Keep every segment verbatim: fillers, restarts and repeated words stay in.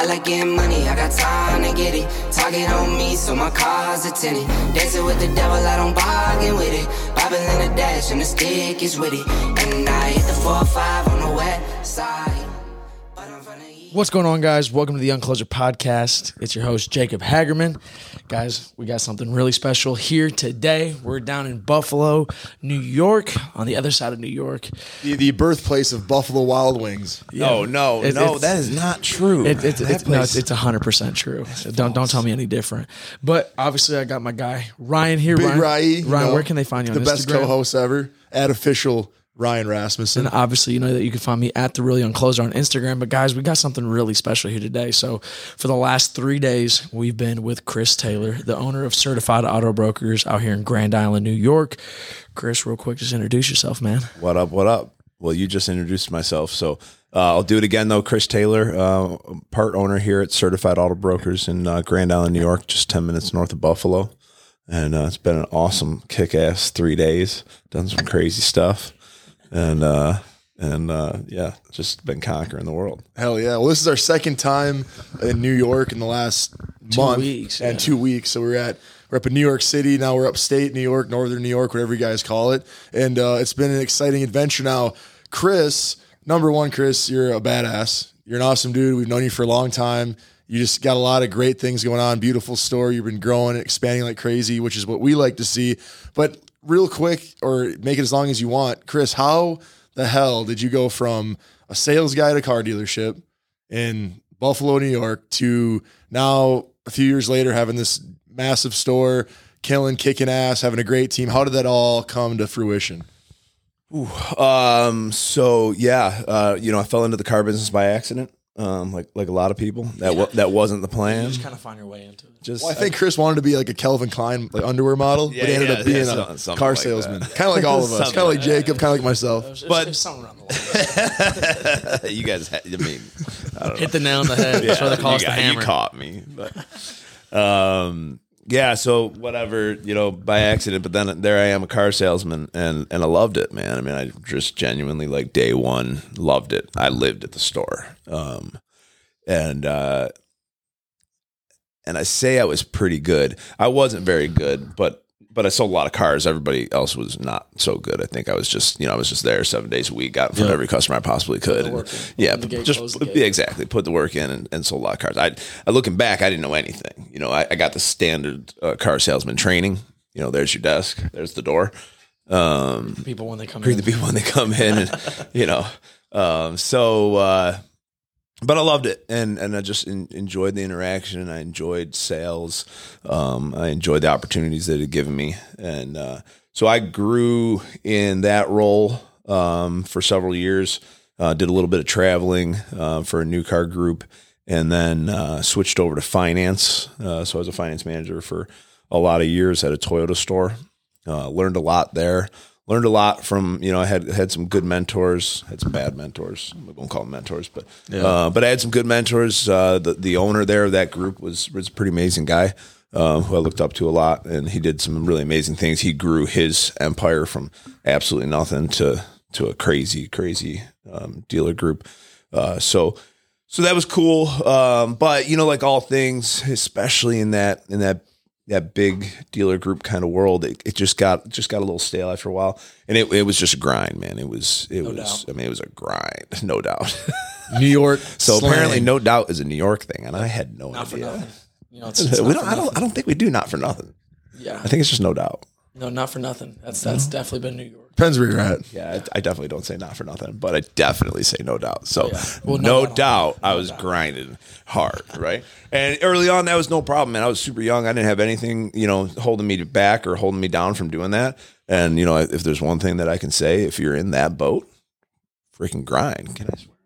I like getting money, I got time to get it. Target on me, so my car's a tenant. Dancing with the devil, I don't bargain with it. Bobbing in the dash and the stick is with it. And I hit the four five on the wet side. What's going on, guys? Welcome to the Young Closer Podcast. It's your host, Jacob Hagerman. Guys, we got something really special here today. We're down in Buffalo, New York, on the other side of New York. The, the birthplace of Buffalo Wild Wings. Yeah. Oh, no, it, no, that is not true. It, it, it, no, it's, it's one hundred percent true. Don't don't tell me any different. But obviously, I got my guy, Ryan, here. Big Ryan, Ryan, Ryan know, where can they find you on the Instagram? The best co-host ever, at official Ryan Rasmussen. And obviously, you know that you can find me at The Real Young Closer on Instagram. But guys, we got something really special here today. So for the last three days, we've been with Chris Taylor, the owner of Certified Auto Brokers out here in Grand Island, New York. Chris, real quick, just introduce yourself, man. What up, what up? Well, you just introduced myself. So uh, I'll do it again, though. Chris Taylor, uh, part owner here at Certified Auto Brokers in uh, Grand Island, New York, just ten minutes north of Buffalo. And uh, it's been an awesome, kick-ass three days. Done some crazy stuff. And, uh, and, uh, yeah, just been conquering the world. Hell yeah. Well, this is our second time in New York in the last two month weeks, and yeah. two weeks. So we're at, we're up in New York City. Now we're upstate New York, Northern New York, whatever you guys call it. And, uh, it's been an exciting adventure. Now, Chris, number one, Chris, you're a badass. You're an awesome dude. We've known you for a long time. You just got a lot of great things going on. Beautiful store. You've been growing and expanding like crazy, which is what we like to see. But real quick, or make it as long as you want, Chris, how the hell did you go from a sales guy at a car dealership in Buffalo, New York, to now a few years later having this massive store, killing, kicking ass, having a great team? How did that all come to fruition? Ooh, um, so yeah, uh, you know, I fell into the car business by accident. Um, like like a lot of people, that w- that wasn't the plan. You just kind of find your way into it. Just, well, I think I, Chris wanted to be like a Calvin Klein like underwear model, yeah, but he ended yeah, up being yeah, a car like salesman, kind of like all of us, kind of like Jacob, kind of like myself. There's, but there's something around the line. You guys, I mean, I don't know. Hit the nail on the head. Yeah, so they call us the hammer. You caught me, but um, yeah. So whatever, you know, by accident. But then there I am, a car salesman, and and I loved it, man. I mean, I just genuinely like day one loved it. I lived at the store. Um, and, uh, and I say I was pretty good. I wasn't very good, but, but I sold a lot of cars. Everybody else was not so good. I think I was just, you know, I was just there seven days a week, got in front yeah. of every customer I possibly could. And, yeah. Gate, just yeah, exactly. Put the work in and, and sold a lot of cars. I, I looking back, I didn't know anything. You know, I, I got the standard, uh, car salesman training, you know, there's your desk, there's the door. Um, the people when they come in, the people when they come in and, you know, um, so, uh, but I loved it, and, and I just in, enjoyed the interaction. I enjoyed sales. Um, I enjoyed the opportunities that it had given me. And uh, so I grew in that role um, for several years, uh, did a little bit of traveling uh, for a new car group, and then uh, switched over to finance. Uh, so I was a finance manager for a lot of years at a Toyota store. Uh, learned a lot there. Learned a lot from, you know, I had had some good mentors, had some bad mentors. We won't call them mentors, but yeah. uh, but I had some good mentors. Uh, the the owner there of that group was was a pretty amazing guy uh, who I looked up to a lot, and he did some really amazing things. He grew his empire from absolutely nothing to to a crazy, crazy um, dealer group. Uh, so so that was cool. Um, but you know, like all things, especially in that in that. that big dealer group kind of world, it, it just got, just got a little stale after a while. And it, it was just a grind, man. It was, it no was, doubt. I mean, it was a grind, no doubt. New York. So slang. Apparently no doubt is a New York thing. And I had no not idea. You know, it's, it's we don't, I don't, I don't think we do not for nothing. Yeah. I think it's just no doubt. No, not for nothing. That's, that's no. definitely been New York. Depends where you're at. Yeah. I, I definitely don't say not for nothing, but I definitely say no doubt. So yeah. well, no, no doubt I was no doubt. grinding hard. Right. And early on, that was no problem. And I was super young. I didn't have anything, you know, holding me back or holding me down from doing that. And you know, if there's one thing that I can say, if you're in that boat, freaking grind. Can I swear?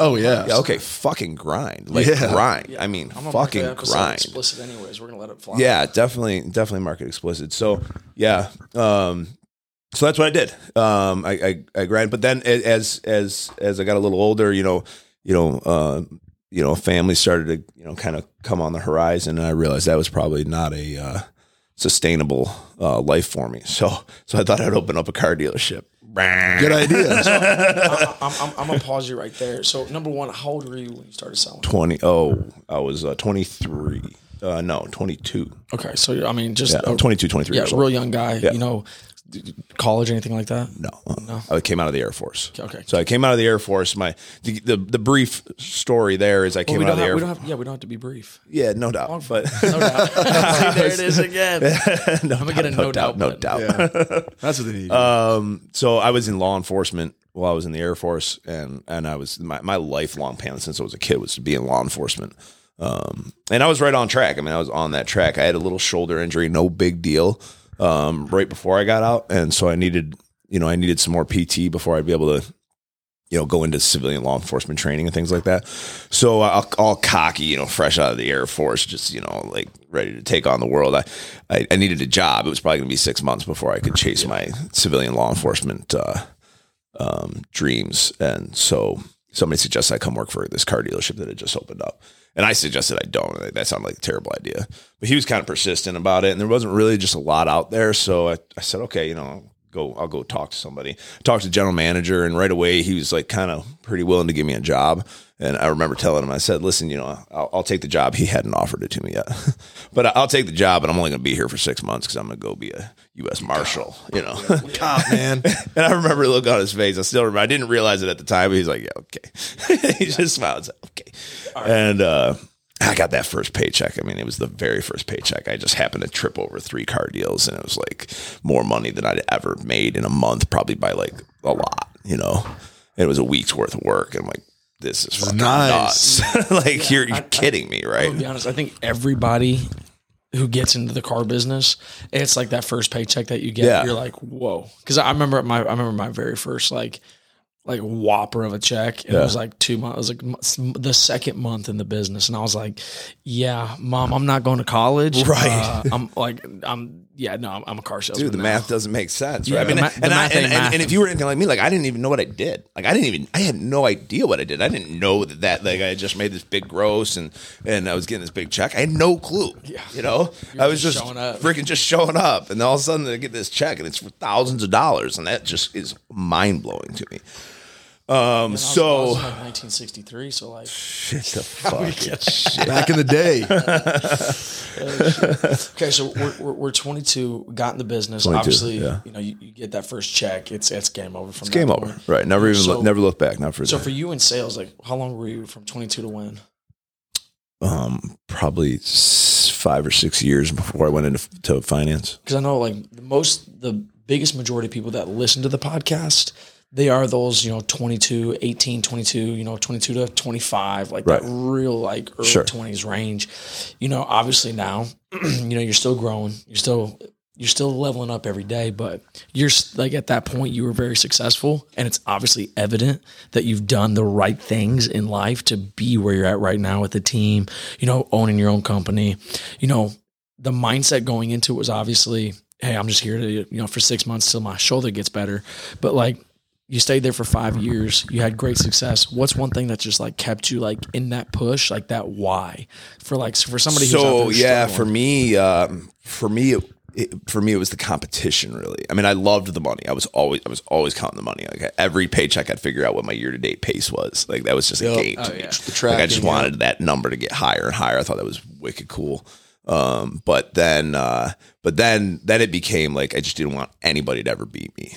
Oh yeah. yeah. Okay. Fucking grind. Like yeah. grind. Yeah. I mean, fucking grind. Explicit anyways. We're going to let it fly. Yeah, definitely. Definitely mark it explicit. So yeah. Um, so that's what I did. Um, I, I, I grinded, but then as, as, as I got a little older, you know, you know, uh, you know, family started to, you know, kind of come on the horizon. And I realized that was probably not a, uh, sustainable uh, life for me. So, so I thought I'd open up a car dealership. Good idea. So, I, I'm, I'm, I'm going to pause you right there. So, number one, how old were you when you started selling? twenty Oh, I was uh, twenty-three Uh, no, twenty-two Okay. So, you're, I mean, just. Yeah, I'm twenty-two, twenty-three Yeah, years old. Real young guy, yeah. You know, college, anything like that? No. No. I came out of the Air Force. Okay. So, I came out of the Air Force. My the the, the brief story there is I came well, we out of the have, Air Force. Yeah, we don't have to be brief. Yeah, no doubt. Oh, but no doubt. See, there it is again. no I'm going to get a no, no doubt. No doubt. Yeah. That's what they need. Um, so, I was in law enforcement while I was in the Air Force, and, and I was my, my lifelong plan since I was a kid was to be in law enforcement. Um, and I was right on track. I mean, I was on that track. I had a little shoulder injury, no big deal, um, right before I got out. And so I needed, you know, I needed some more P T before I'd be able to, you know, go into civilian law enforcement training and things like that. So I'll, all cocky, you know, fresh out of the Air Force, just, you know, like ready to take on the world. I, I, I needed a job. It was probably gonna be six months before I could chase my civilian law enforcement, uh, um, dreams. And so somebody suggests I come work for this car dealership that had just opened up. And I suggested I don't. That sounded like a terrible idea. But he was kind of persistent about it, and there wasn't really just a lot out there. So I, I said, okay, you know, I'll go, I'll go talk to somebody. I talked to the general manager, and right away he was like kind of pretty willing to give me a job. And I remember telling him, I said, listen, you know, I'll, I'll take the job. He hadn't offered it to me yet. But I'll take the job, and I'm only going to be here for six months because I'm going to go be a U S Marshal, you know. Cop, man. And I remember the look on his face. I still remember. I didn't realize it at the time, but he's like, yeah, okay. He just smiled. Okay. Right. And uh, I got that first paycheck. I mean, it was the very first paycheck. I just happened to trip over three car deals, and it was like more money than I'd ever made in a month, probably by like a lot, you know. It was a week's worth of work. And I'm like, this is fucking nice. Nuts. Like, yeah, you're, you're I, kidding I, me, right? I'll be honest. I think everybody who gets into the car business, it's like that first paycheck that you get. Yeah. You're like, whoa. Because I remember my I remember my very first like like whopper of a check. It yeah. was like two months. It was like the second month in the business, and I was like, yeah, mom, I'm not going to college. Right. Uh, I'm like, I'm yeah, no, I'm, I'm a car salesman. Dude, the now. math doesn't make sense. Right. Yeah, I mean, ma- and, I, and, and, and if you were anything like me, like I didn't even know what I did. Like I didn't even, I had no idea what I did. I didn't know that, that like I had just made this big gross and, and I was getting this big check. I had no clue, yeah. you know, You're I was just, just freaking just showing up, and all of a sudden I get this check and it's for thousands of dollars. And that just is mind blowing to me. Um, so like nineteen sixty-three so like shit the fuck shit. Back in the day. Okay, so we're, we're, we're twenty-two got in the business. Obviously, yeah. you know, you, you get that first check, it's it's game over from it's game over. Point. Right. Never even so, look, never look back, not for So day. For you in sales, like how long were you from twenty-two to when? Um, probably five or six years before I went into to finance. Cuz I know like the most the biggest majority of people that listen to the podcast, they are those, you know, twenty-two, eighteen, twenty-two you know, twenty-two to twenty-five like right. that real like early sure. twenties range. You know, obviously now, you know, you're still growing. You're still, you're still leveling up every day, but you're like at that point you were very successful, and it's obviously evident that you've done the right things in life to be where you're at right now with the team, you know, owning your own company. You know, the mindset going into it was obviously, hey, I'm just here to, you know, for six months till my shoulder gets better. But like, you stayed there for five years. You had great success. What's one thing that just like kept you like in that push, like that why for like for somebody? Who's so yeah, struggling. for me, um, for me, it, it, for me, it was the competition. Really, I mean, I loved the money. I was always, I was always counting the money. Like every paycheck, I'd figure out what my year to date pace was. Like that was just yep. a game. Oh, to yeah. me. The tracking, like I just wanted yeah. that number to get higher and higher. I thought that was wicked cool. Um, but then, uh, but then, then it became like I just didn't want anybody to ever beat me.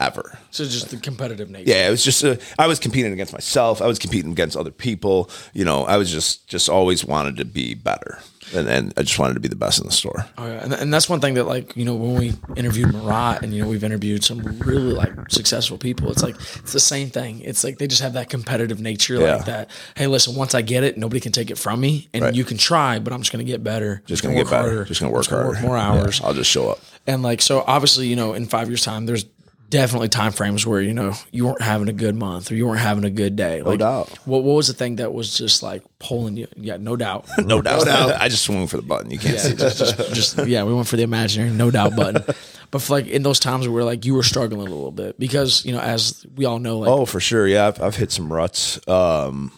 Ever. So just the competitive nature. Yeah, it was just a, I was competing against myself. I was competing against other people. You know, I was just just always wanted to be better, and then I just wanted to be the best in the store. Oh, yeah. and, and that's one thing that, like, you know, when we interviewed Marat, and you know, we've interviewed some really like successful people. It's like it's the same thing. It's like they just have that competitive nature, yeah. like that. Hey, listen, once I get it, nobody can take it from me, and right. you can try, but I'm just gonna get better. Just, just gonna, gonna get better. Harder. Just gonna work just gonna harder. Work more hours. Yeah. I'll just show up. And like so, obviously, you know, in five years' time, there's definitely time frames where, you know, you weren't having a good month or you weren't having a good day. Like, no doubt. What what was the thing that was just like pulling you? Yeah, no doubt. no doubt. No doubt. I just swung for the button. You can't yeah, see just, just, just yeah, we went for the imaginary no doubt button. But for like in those times where like you were struggling a little bit because, you know, as we all know, like oh, for sure. Yeah, I've, I've hit some ruts. Um,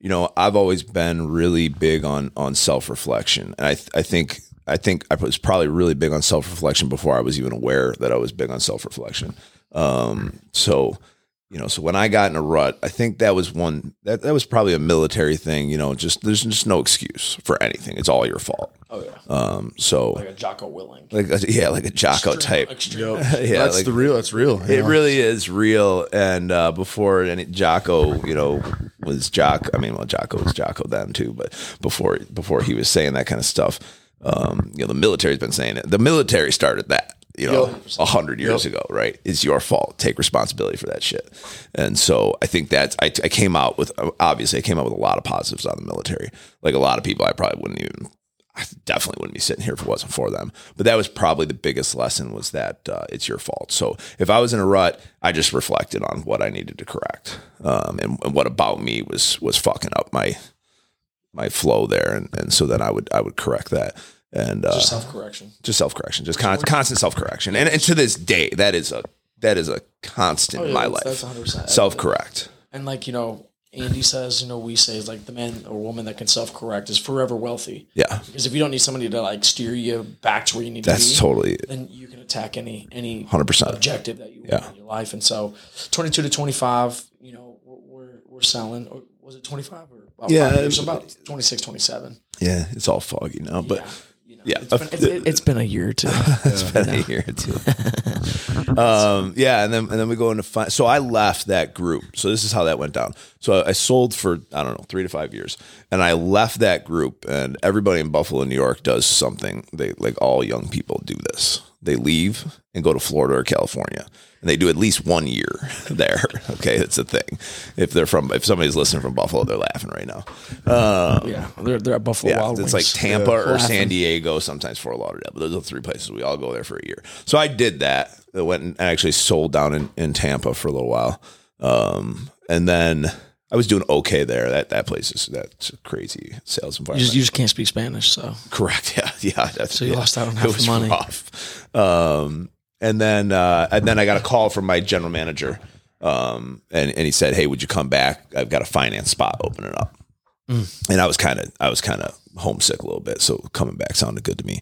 you know, I've always been really big on on self-reflection. And I th- I think I think I was probably really big on self-reflection before I was even aware that I was big on self-reflection. Um, so, you know, so when I got in a rut, I think that was one, that, that was probably a military thing, you know, just, there's just no excuse for anything. It's all your fault. Oh yeah. Um, so like a Jocko Willink. Like, a, yeah, like a Jocko extreme, type. Extreme. Yeah, that's like, the real, that's real. It know? really is real. And, uh, before any Jocko, you know, was Jock, I mean, well, Jocko was Jocko then too, but before, before he was saying that kind of stuff, um, you know, the military's been saying it. The military started that. You know, a hundred years yep. ago, right? It's your fault. Take responsibility for that shit. And so I think that's, I, I came out with, obviously I came out with a lot of positives on the military. Like a lot of people, I probably wouldn't even, I definitely wouldn't be sitting here if it wasn't for them. But that was probably the biggest lesson was that uh, it's your fault. So if I was in a rut, I just reflected on what I needed to correct. Um, and, and what about me was, was fucking up my, my flow there. And, and so then I would, I would correct that. And, uh, just self-correction, just self-correction, just con- constant self-correction. And, and to this day, that is a, that is a constant oh, yeah, in my that's, life, that's self-correct. And like, you know, Andy says, you know, we say it's like the man or woman that can self-correct is forever wealthy. Yeah. Because if you don't need somebody to like steer you back to where you need that's to be, that's totally, then you can attack any, any one hundred percent objective that you want yeah. in your life. And so twenty-two to twenty-five, you know, we're, we're selling, or was it twenty-five or about yeah, five years, about twenty-six, twenty-seven. Yeah. It's all foggy now, but yeah. Yeah, it's been, it's, it's been a year or two. It's been a year or two. Um, yeah, and then and then we go into fi- so I left that group. So this is how that went down. So I, I sold for I don't know three to five years, and I left that group. And everybody in Buffalo, New York, does something. They like all young people do this. They leave and go to Florida or California, and they do at least one year there. Okay, it's a thing. If they're from, if somebody's listening from Buffalo, they're laughing right now. Um, yeah, they're they're at Buffalo yeah, Wild Wings. It's like Tampa they're or laughing. San Diego, sometimes Fort Lauderdale. But those are the three places we all go there for a year. So I did that. I went and actually sold down in, in Tampa for a little while, um, and then I was doing okay there. That that place is that's a crazy sales environment. You just, you just can't speak Spanish, so correct. Yeah, yeah. That's, so you yeah. lost out on half the money. Rough. Um, and then uh, and then I got a call from my general manager, um, and and he said, "Hey, would you come back? I've got a finance spot opening up." Mm. And I was kind of I was kind of homesick a little bit, so coming back sounded good to me.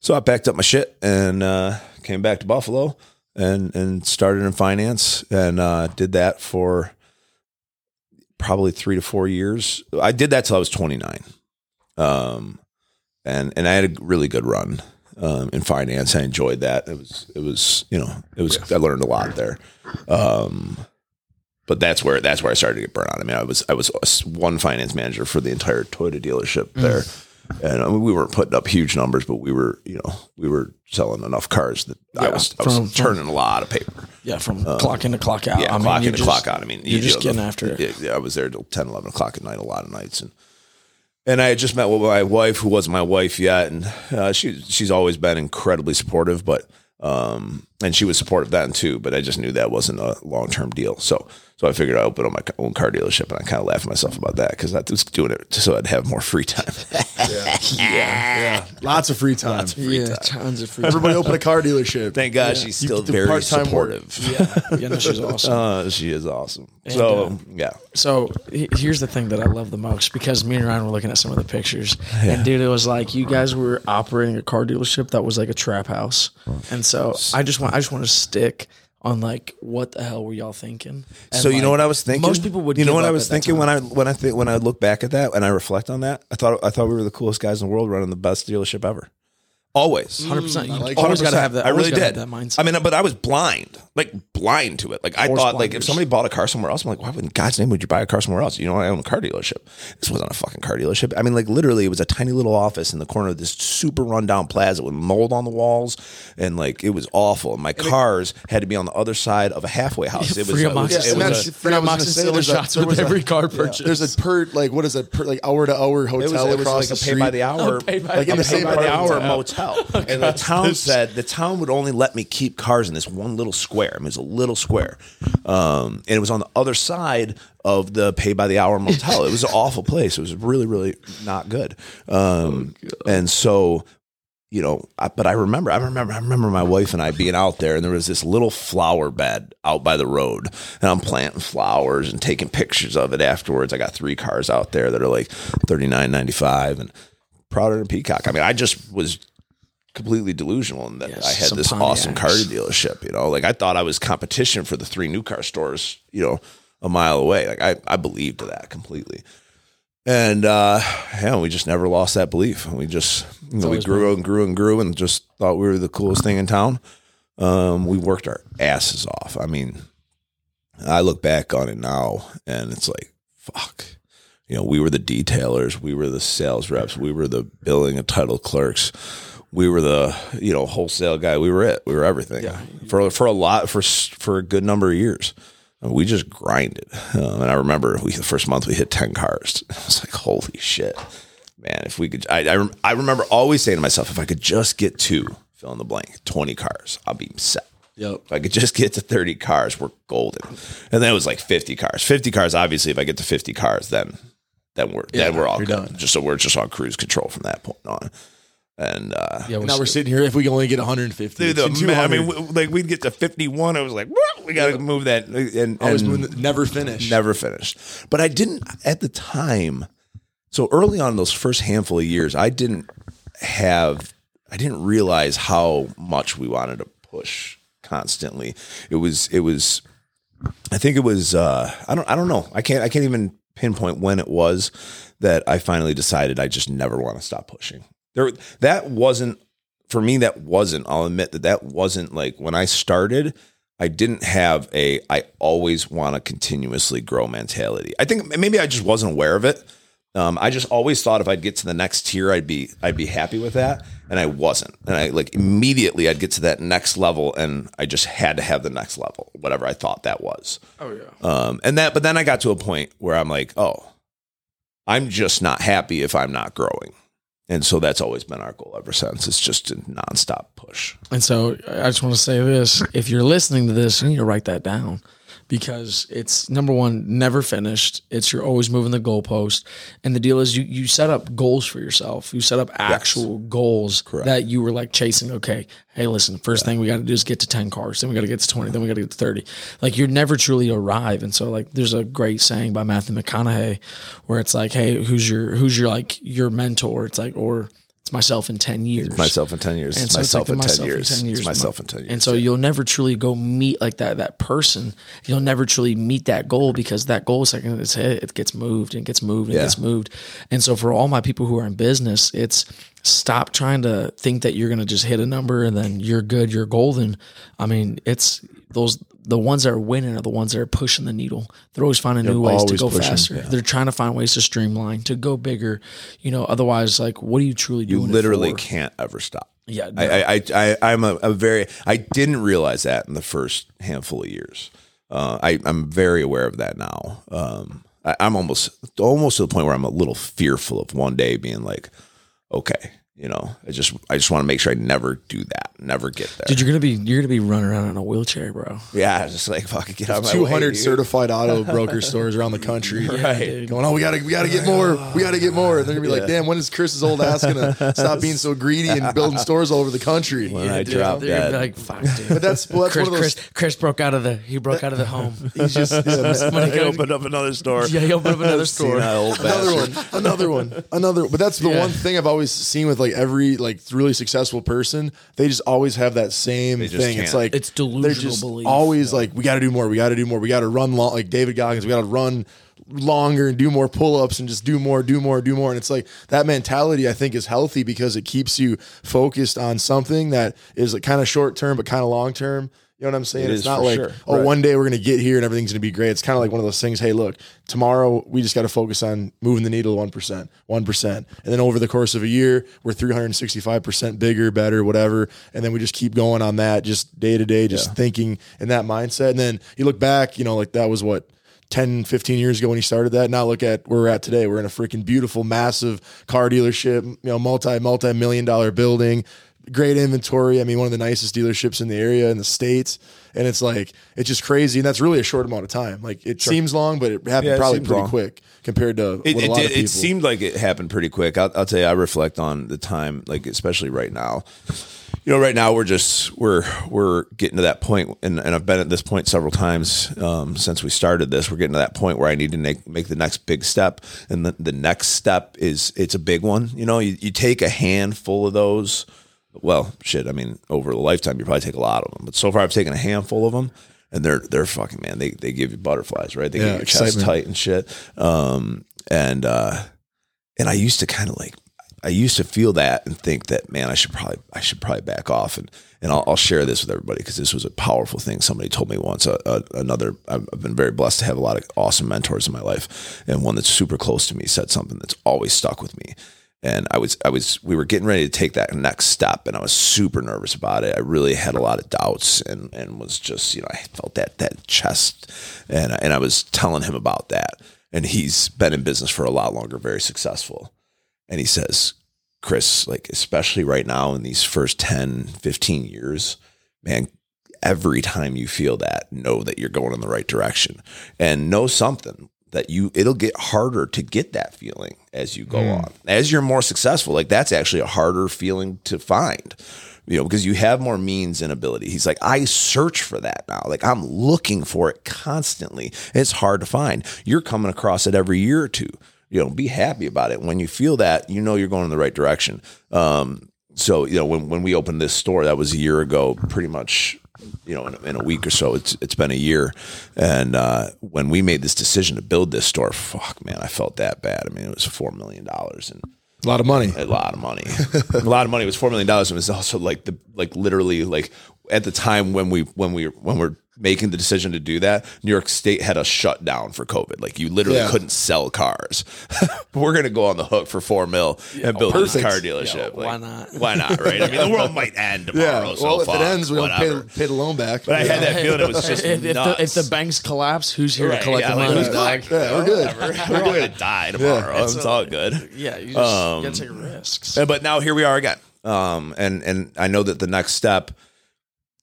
So I packed up my shit and uh, came back to Buffalo and and started in finance and uh, did that for probably three to four years. I did that till I was twenty-nine. Um, and, and I had a really good run, um, in finance. I enjoyed that. It was, it was, you know, it was, I learned a lot there. Um, but that's where, that's where I started to get burnt out. I mean, I was, I was one finance manager for the entire Toyota dealership there. Mm. And I mean, we weren't putting up huge numbers, but we were, you know, we were selling enough cars that yeah, I was, I was from, turning from, a lot of paper. Yeah, from um, clock in to clock out. Yeah, I clock mean, in to just, clock out. I mean, you're you just know, getting the, after it. Yeah, yeah, I was there till ten, eleven o'clock at night, a lot of nights. And and I had just met with my wife, who wasn't my wife yet. And uh, she she's always been incredibly supportive, but um, and she was supportive then too, but I just knew that wasn't a long-term deal. So So I figured I opened on my own car dealership, and I kind of laughed at myself about that because I was doing it just so I'd have more free time. yeah. yeah, yeah, lots of free time. Lots of free yeah, time. Tons of free time. Everybody open a car dealership. Thank God yeah. she's still very part-time supportive. Yeah, yeah, no, she's awesome. Uh, she is awesome. And, so uh, yeah. So here's the thing that I love the most, because me and Ryan were looking at some of the pictures, yeah. and dude, it was like you guys were operating a car dealership that was like a trap house, and so I just want I just want to stick on like, what the hell were y'all thinking? And so you like, know what I was thinking? Most people would. You know what I was thinking when I when I think when I look back at that and I reflect on that, I thought I thought we were the coolest guys in the world running the best dealership ever. Always, hundred percent. You always got to have that. I really did. Have that mindset. I mean, but I was blind, like blind to it. Like I Horse thought, blinders. like if somebody bought a car somewhere else, I'm like, why would in God's name would you buy a car somewhere else? You know, I own a car dealership. This wasn't a fucking car dealership. I mean, like literally, it was a tiny little office in the corner of this super rundown plaza with mold on the walls, and like it was awful. And my and cars it, had to be on the other side of a halfway house. It was free amoxicillin shots with every car purchase. Yeah. There's a per like what is it per like hour to hour hotel it was, across it was like the a street. Pay by the hour, like in the same by the hour motel. Oh, and the town said the town would only let me keep cars in this one little square. I mean, it was a little square. Um, and it was on the other side of the pay by the hour motel. It was an awful place. It was really, really not good. Um, oh, and so, you know, I, but I remember, I remember, I remember my wife and I being out there, and there was this little flower bed out by the road, and I'm planting flowers and taking pictures of it afterwards. I got three cars out there that are like thirty-nine ninety-five and Prouder and Peacock. I mean, I just was completely delusional and that yes, I had this Pontiacs. Awesome car dealership, you know, like I thought I was competition for the three new car stores, you know, a mile away. Like I, I believed that completely. And, uh, yeah, we just never lost that belief. We just, you know, we grew been. and grew and grew and just thought we were the coolest thing in town. Um, we worked our asses off. I mean, I look back on it now and it's like, fuck, you know, we were the detailers. We were the sales reps. We were the billing and title clerks. We were the, you know, wholesale guy. We were it. We were everything yeah. for for a lot for for a good number of years. We just grinded, um, and I remember we the first month we hit ten cars. I was like, holy shit, man! If we could, I I, rem, I remember always saying to myself, if I could just get to fill in the blank twenty cars, I'll be set. Yep. If I could just get to thirty cars, we're golden. And then it was like fifty cars, fifty cars. Obviously, if I get to fifty cars, then then we're yeah, then we're all done. Just so we're just on cruise control from that point on. And uh, yeah, we're now we're sitting here. If we can only get one hundred fifty, dude, the, man, I mean, we, like we'd get to fifty-one. I was like, we got to yeah. move that. And I was never finished, never finished. But I didn't at the time. So early on, those first handful of years, I didn't have, I didn't realize how much we wanted to push constantly. It was, it was, I think it was. Uh, I don't, I don't know. I can't, I can't even pinpoint when it was that I finally decided I just never want to stop pushing. There, that wasn't for me. That wasn't. I'll admit that that wasn't like when I started. I didn't have a. I always want to continuously grow mentality. I think maybe I just wasn't aware of it. Um, I just always thought if I'd get to the next tier, I'd be I'd be happy with that, and I wasn't. And I like immediately I'd get to that next level, and I just had to have the next level, whatever I thought that was. Oh yeah. Um, and that, but then I got to a point where I'm like, oh, I'm just not happy if I'm not growing. And so that's always been our goal ever since. It's just a nonstop push. And so I just want to say this. If you're listening to this, you need to write that down because it's, number one, never finished. It's you're always moving the goalpost. And the deal is you you set up goals for yourself. You set up actual yes. goals Correct. That you were like chasing. Okay, hey, listen, first yeah. thing we got to do is get to ten cars. Then we got to get to twenty. Then we got to get to thirty. Like you're never truly arrive. And so like there's a great saying by Matthew McConaughey where it's like, hey, who's your, who's your like your mentor? It's like, or it's myself in ten years. It's myself in ten years. And so myself, it's like in myself, 10 myself in ten years. It's myself in ten years. And so you'll never truly go meet like that that person. You'll never truly meet that goal because that goal is like it's, it gets moved and gets moved and yeah. gets moved. And so for all my people who are in business, it's stop trying to think that you're going to just hit a number and then you're good, you're golden. I mean, it's those. The ones that are winning are the ones that are pushing the needle. They're always finding They're new ways to go pushing, faster. Yeah. They're trying to find ways to streamline, to go bigger. You know, otherwise, like, what are you truly doing? You literally it for? Can't ever stop. Yeah, no. I, I, I, I'm a, a very. I didn't realize that in the first handful of years. Uh, I, I'm very aware of that now. Um, I, I'm almost, almost to the point where I'm a little fearful of one day being like, okay. You know, I just I just want to make sure I never do that, never get there. Dude, you're gonna be you're gonna be running around in a wheelchair, bro. Yeah, just like fucking get out of my way. Two hundred certified auto broker stores around the country, yeah, right? Dude. Going, oh, we gotta we gotta get more, we gotta get more. And they're gonna be yeah. like, damn, when is Chris's old ass gonna stop being so greedy and building stores all over the country? When yeah, I dude, drop that, like fuck, dude. But that's, well, that's Chris, one of those. Chris, Chris broke out of the he broke out of the home. He's just yeah, he opened up another store. Yeah, he opened up another store. Another one, another one, another. But that's the yeah. one thing I've always seen with. Like every like really successful person, they just always have that same thing. Can't. It's like it's delusional just belief. Always yeah. like we got to do more. We got to do more. We got to run long. Like David Goggins, we got to run longer and do more pull-ups and just do more, do more, do more. And it's like that mentality I think is healthy because it keeps you focused on something that is like kind of short term but kind of long term. You know what I'm saying? It it's not like, sure. oh, right. one day we're going to get here and everything's going to be great. It's kind of like one of those things. Hey, look, tomorrow we just got to focus on moving the needle one percent, one percent. And then over the course of a year, we're three hundred sixty-five percent bigger, better, whatever. And then we just keep going on that just day to day, just yeah. thinking in that mindset. And then you look back, you know, like that was what, ten, fifteen years ago when he started that. Now look at where we're at today. We're in a freaking beautiful, massive car dealership, you know, multi, multi-million dollar building. Great inventory. I mean, one of the nicest dealerships in the area, in the States. And it's like, it's just crazy. And that's really a short amount of time. Like it sure. seems long, but it happened yeah, probably it pretty long. Quick compared to it, what a it lot did, of people. It seemed like it happened pretty quick. I'll, I'll tell you, I reflect on the time, like, especially right now, you know, right now we're just, we're, we're getting to that point. And, and I've been at this point several times um, since we started this, we're getting to that point where I need to make, make the next big step. And the, the next step is, it's a big one. You know, you, you take a handful of those Well, shit. I mean, over a lifetime, you probably take a lot of them. But so far, I've taken a handful of them, and they're they're fucking man. They they give you butterflies, right? They yeah, give your chest tight and shit. Um, and uh, and I used to kind of like, I used to feel that and think that, man, I should probably I should probably back off. And and I'll, I'll share this with everybody because this was a powerful thing somebody told me once. A, a, another, I've been very blessed to have a lot of awesome mentors in my life, and one that's super close to me said something that's always stuck with me. And I was, I was, we were getting ready to take that next step, and I was super nervous about it. I really had a lot of doubts, and, and was just, you know, I felt that, that chest, and and I was telling him about that. And he's been in business for a lot longer, very successful. And he says, Chris, like, especially right now in these first ten, fifteen years, man, every time you feel that, know that you're going in the right direction, and know something. That you, it'll get harder to get that feeling as you go mm. on, as you're more successful. Like, that's actually a harder feeling to find, you know, because you have more means and ability. He's like, I search for that now. Like, I'm looking for it constantly. It's hard to find. You're coming across it every year or two. You know, be happy about it. When you feel that, you know, you're going in the right direction. Um, so, you know, when, when we opened this store, that was a year ago, pretty much, you know, in, in a week or so, it's it's been a year. And uh, when we made this decision to build this store, fuck, man, I felt that bad. I mean, it was four million dollars. And a lot of money. A lot of money. a lot of money. It was four million dollars. And it was also like the, like literally like at the time when we, when we, when we're making the decision to do that, New York State had a shutdown for COVID. Like, you literally yeah. couldn't sell cars. But we're going to go on the hook for four mil and oh, build perfect. This car dealership. Yo, like, why not? Why not, right? I mean, the world might end tomorrow. Yeah. So well, if far, it ends, we don't pay, pay the loan back. But I know? Had that feeling it was just if, nuts. The, if the banks collapse, who's here right, to collect yeah, the money? Like, who's like, yeah, we're good. We're going to die tomorrow. Yeah, it's it's a, all good. Yeah, you just um, got to take risks. But now here we are again. Um, and and I know that the next step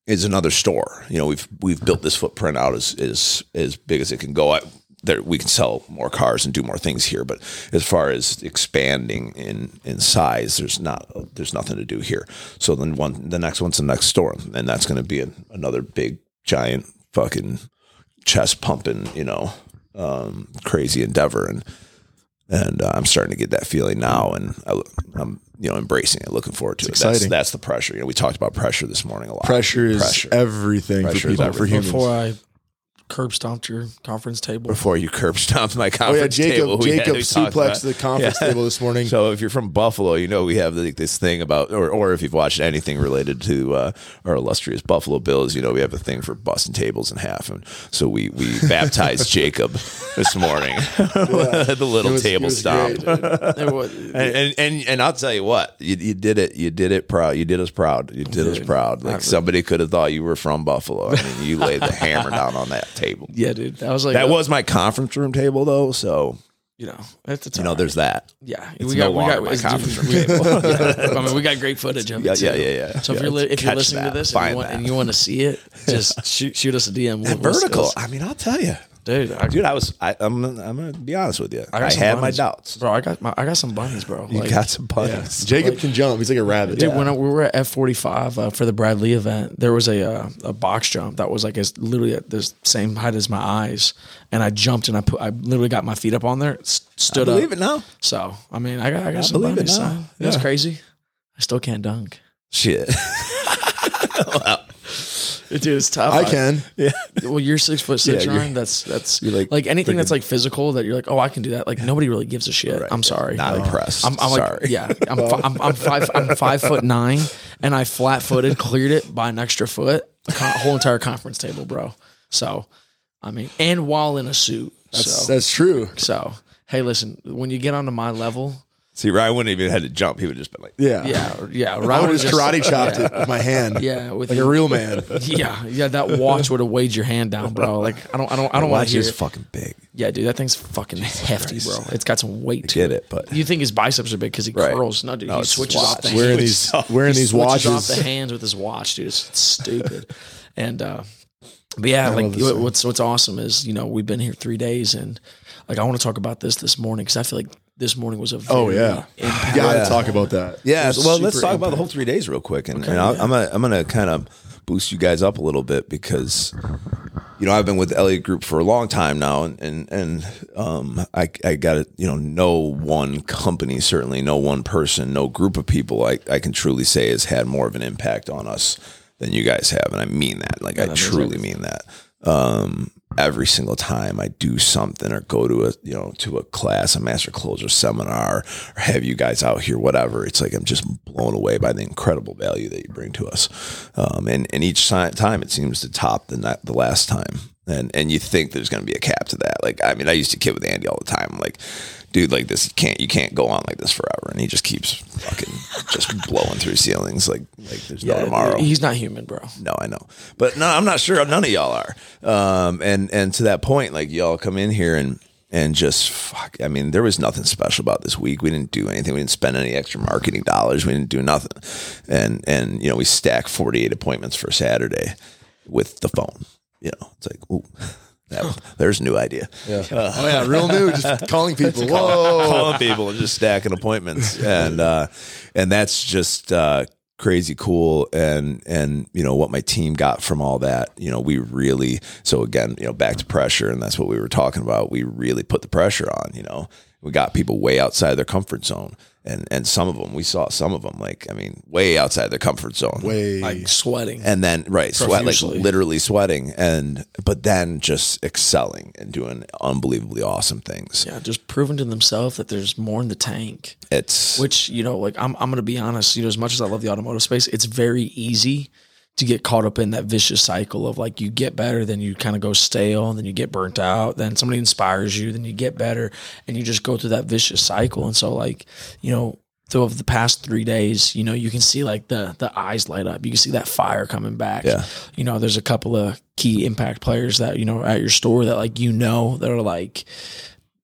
is another store. You know, we've we've built this footprint out as as, as big as it can go. I, there, we can sell more cars and do more things here, but as far as expanding in, in size, there's not there's nothing to do here. So then one the next one's the next store, and that's going to be an, another big giant fucking chest pumping, you know, um, crazy endeavor. And and uh, I'm starting to get that feeling now, and I, I'm. You know, embracing it, looking forward to it's it. Exciting. That's, that's the pressure. You know, we talked about pressure this morning a lot. Pressure is pressure. everything pressure for people, everything. for humans. Before I curb stomped your conference table. Before you curb stomped my conference oh, yeah, Jacob, table. Jacob suplexed the conference yeah. table this morning. So if you're from Buffalo, you know we have the, this thing about, or or if you've watched anything related to uh, our illustrious Buffalo Bills, you know we have a thing for busting tables in half. And so we we baptized Jacob this morning. The little was, table stomp. and, and and and I'll tell you what, you, you did it. You did it proud. You did us proud. You did Dude, us proud. Like, somebody could have thought you were from Buffalo. I mean, you laid the hammer down on that table. Table. Yeah, dude. That was like that a, was my conference room table, though. So you know, that's a you know, there's that. Yeah, it's we got no we got my conference room table. yeah. I mean, we got great footage of it. Too. Yeah, yeah, yeah, yeah. So if yeah, you're li- if you're listening that, to this and you, want, and you want to see it, just shoot shoot us a D M. That we'll, vertical. We'll I mean, I'll tell you, dude. I, dude, I was. I, I'm. I'm gonna be honest with you. I, I had bunnies. my doubts, bro. I got my. I got some bunnies, bro. Like, you got some bunnies. Yeah. Jacob like, can jump. He's like a rabbit, dude. Yeah. When I, we were at F forty-five uh, for the Bradley event, there was a uh, a box jump that was like as literally at the same height as my eyes, and I jumped and I put. I literally got my feet up on there, stood I believe up. Believe it now. So I mean, I got. I got I some bunnies. It yeah. That's crazy. I still can't dunk. Shit. Wow. Dude, it's tough. I can. Yeah. Well, you're six foot six, yeah, Ryan. That's that's you're like, like anything freaking, that's like physical that you're like, oh, I can do that. Like nobody really gives a shit. Right. I'm sorry. Not no. impressed. I'm, I'm sorry. Like, yeah. I'm, fi- I'm I'm five I'm five foot nine, and I flat footed cleared it by an extra foot, the con- whole entire conference table, bro. So, I mean, and while in a suit. That's so. That's true. So, hey, listen, when you get onto my level. See, Ryan wouldn't even have had to jump. He would have just been like, yeah, yeah, yeah. Ryan I would have just karate chopped yeah. it with my hand. Yeah, with like your, a real man. Yeah, yeah. That watch would have weighed your hand down, bro. Like I don't, I don't, I don't want to hear. Watch is fucking big. Yeah, dude, that thing's fucking Jesus hefty, Christ. Bro. It's got some weight. I to get it, it, but you think his biceps are big because he right. curls? No, dude, no, he switches watch. Off the wearing hands. These, wearing he these watches off the hands with his watch, dude. It's stupid. And uh, but yeah, I like what's what's awesome is you know we've been here three days and like I want to talk about this this morning because I feel like. This morning was a very oh yeah, impactful. You gotta talk about that. Yeah, well, let's talk impactful. About the whole three days real quick, and, okay, and yeah. I'm gonna I'm gonna kind of boost you guys up a little bit because you know, I've been with Elliott Group for a long time now, and and, and um, I I got you know no one company, certainly no one person, no group of people. I, I can truly say has had more of an impact on us than you guys have, and I mean that. Like yeah, that I truly sense. mean that. Um, every single time I do something or go to a you know to a class, a master closer seminar, or have you guys out here, whatever, it's like I'm just blown away by the incredible value that you bring to us. Um, and and each time it seems to top the the last time. And and you think there's going to be a cap to that. Like, I mean, I used to kid with Andy all the time. I'm like, dude, like this, you can't, you can't go on like this forever. And he just keeps fucking just blowing through ceilings. Like, like there's yeah, no tomorrow. He's not human, bro. No, I know. But no, I'm not sure none of y'all are. Um, and, and to that point, like y'all come in here and, and just, fuck, I mean, there was nothing special about this week. We didn't do anything. We didn't spend any extra marketing dollars. We didn't do nothing. And, and, you know, we stacked forty-eight appointments for Saturday with the phone. You know, it's like, ooh, that, huh. there's a new idea. Yeah. Uh, oh, yeah, real new, just calling people. Whoa. Calling, calling people and just stacking appointments. And uh, and that's just uh, crazy cool. And, and, you know, what my team got from all that, you know, we really, so again, you know, back to pressure, and that's what we were talking about. We really put the pressure on, you know. We got people way outside their comfort zone. And and some of them, we saw some of them, like, I mean, way outside their comfort zone. Way. Like sweating. And then, right, sweat, like literally sweating. And, but then just excelling and doing unbelievably awesome things. Yeah, just proving to themselves that there's more in the tank. It's. Which, you know, like, I'm I'm going to be honest, you know, as much as I love the automotive space, it's very easy to get caught up in that vicious cycle of like you get better, then you kind of go stale, and then you get burnt out, then somebody inspires you, then you get better, and you just go through that vicious cycle. And so like, you know, through over the past three days, you know, you can see like the the eyes light up. You can see that fire coming back. Yeah. You know, there's a couple of key impact players that, you know, at your store that like, you know, that are like,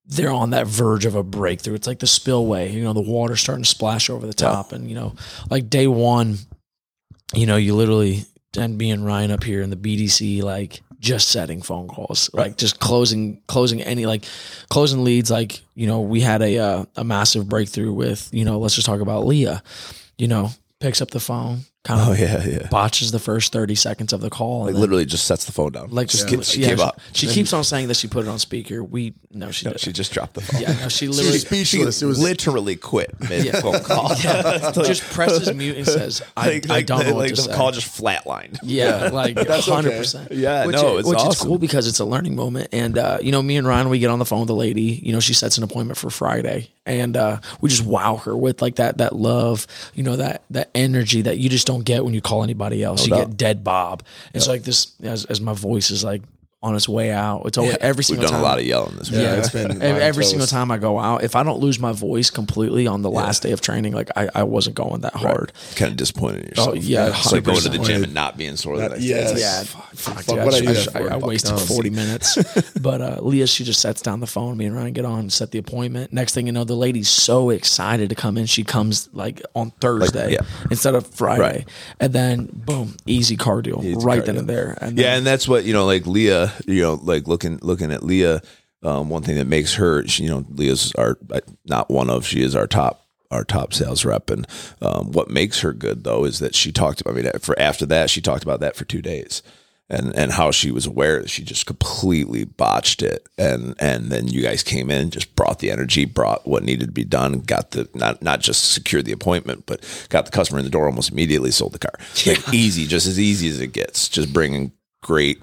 they're on that verge of a breakthrough. It's like the spillway, you know, the water starting to splash over the top. Yeah. And, you know, like day one, you know, you literally, and me and Ryan up here in the B D C, like just setting phone calls, right. like just closing, closing any, like closing leads. Like, you know, we had a, uh, a massive breakthrough with, you know, let's just talk about Leah, you know, picks up the phone, kind of oh, yeah, yeah. botches the first thirty seconds of the call. Like literally just sets the phone down. Like just yeah. gets, she, yeah, gave she, up. She keeps on saying that she put it on speaker. We no, she no, didn't. She just dropped the phone. Yeah, no, she literally speechless. She it was literally quit mid yeah. phone call. Yeah. Just presses mute and says, "I, like, I don't like, know what like to the say." Call just flatlined. Yeah, like one hundred percent. Okay. Yeah, which no, it, it's which awesome. Is cool because it's a learning moment. And uh, you know, me and Ryan, we get on the phone with the lady. You know, she sets an appointment for Friday, and uh, we just wow her with like that that love. You know, that that energy that you just don't get when you call anybody else. No you doubt. Get dead Bob. It's yeah. so like this as, as my voice is like on its way out. It's always yeah. every single time. We've done time. a lot of yelling this week. Yeah, yeah. It's been every toes. single time I go out. If I don't lose my voice completely on the yeah. last day of training, like I, I wasn't going that hard. Right. Kind of disappointed in yourself. Oh, yeah, it's like going to the gym and not being sore that, the next yes. day. Yeah, fuck, fuck, fuck, dude, what I, I, just, I, I wasted down. forty minutes. But uh, Leah, she just sets down the phone. Me and Ryan get on and set the appointment. Next thing you know, the lady's so excited to come in. She comes like on Thursday like, yeah. instead of Friday. Right. And then boom, easy car deal easy right cardio. then and there. And yeah, then, and that's what, you know, like Leah, you know, like looking, looking at Leah, um, one thing that makes her, she, you know, Leah's our, not one of, she is our top, our top sales rep. And, um, what makes her good though, is that she talked about, I mean, for after that, she talked about that for two days and, and how she was aware that she just completely botched it. And, and then you guys came in, just brought the energy, brought what needed to be done, got the, not, not just secured the appointment, but got the customer in the door, almost immediately sold the car. Yeah. Like easy, just as easy as it gets, just bringing great,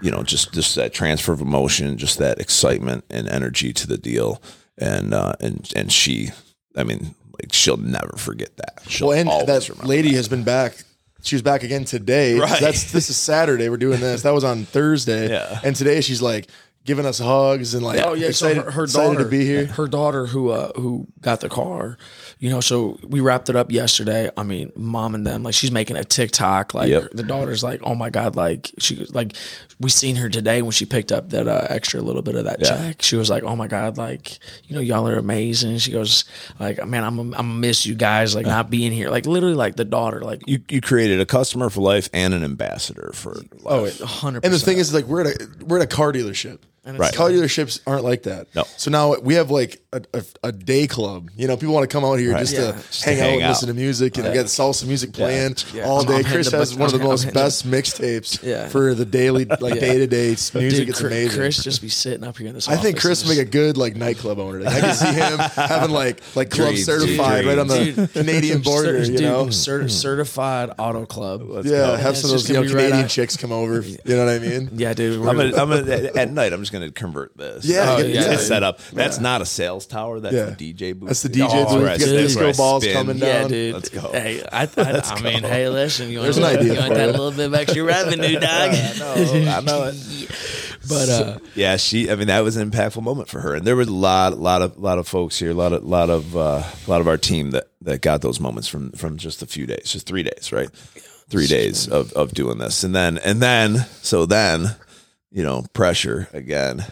you know, just, just that transfer of emotion, just that excitement and energy to the deal. And, uh, and, and she, I mean, like she'll never forget that. She'll well, and always that lady that. has been back. She was back again today. Right. That's, this is Saturday. We're doing this. That was on Thursday. Yeah. And today she's like giving us hugs and like, oh yeah, excited, so her, her excited daughter, to be here. Her daughter who, uh, who got the car, you know, so we wrapped it up yesterday. I mean, mom and them, like she's making a TikTok. Like yep. the daughter's like, oh my God, like she was like, we seen her today when she picked up that uh, extra little bit of that yeah. check. She was like, oh my God, like, you know, y'all are amazing. She goes like, man, I'm, I'm, I'm miss you guys. Like yeah. not being here, like literally like the daughter, like you, you created a customer for life and an ambassador for life. Oh, a hundred percent. And the thing is like, we're at a, we're at a car dealership. And it's right. Car dealerships aren't like that. No. So now we have like a, a, a day club. You know, people want to come out here right. just, yeah. to just to hang, hang out and out. listen to music. And yeah. we got salsa music playing yeah. Yeah. all day. I'm Chris has one of the I'm most best mixtapes yeah. for the daily, like yeah. day-to-day music. Dude, it's Chris, amazing. Chris just be sitting up here in this I office think Chris would make a good like nightclub owner. Like, I can see him having like like club Dreams, certified dude, right on the dude, Canadian border. Dude, you know? Cert- certified auto club. Let's yeah, go. Have some of those Canadian chicks come over. You know what I mean? Yeah, dude. At night, I'm just going to convert this. Yeah, oh, yeah, it's yeah. set up. That's yeah. not a sales tower. That's yeah. the D J booth. That's the D J oh, booth. That's disco balls spin. coming down. Yeah, dude. Let's go. Hey, I, I, I mean, go. hey, listen. You There's want, an idea. You want that little bit of extra revenue, dog? I know. I know it. yeah. But uh, yeah, she. I mean, that was an impactful moment for her, and there were a lot, lot of, lot of folks here, a lot of, lot of, uh, a lot of our team that, that got those moments from from just a few days, just three days, right? Three days of of doing this, and then and then so then. You know, pressure again.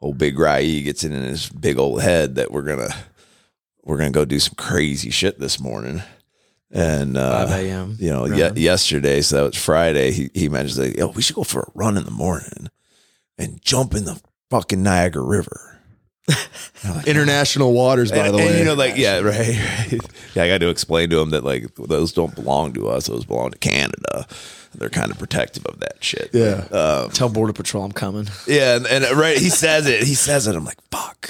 Old Big Rye gets in his big old head that we're gonna we're gonna go do some crazy shit this morning. And uh, five a.m. you know, ye- yesterday, so that was Friday. He he mentions like, yo, we should go for a run in the morning and jump in the fucking Niagara River. Like, international waters, by and, the way. And, you know, like yeah, right, right. Yeah, I got to explain to him that like those don't belong to us; those belong to Canada. They're kind of protective of that shit. Yeah. Um, Tell Border Patrol I'm coming. Yeah. And, and right. He says it. He says it. I'm like, fuck.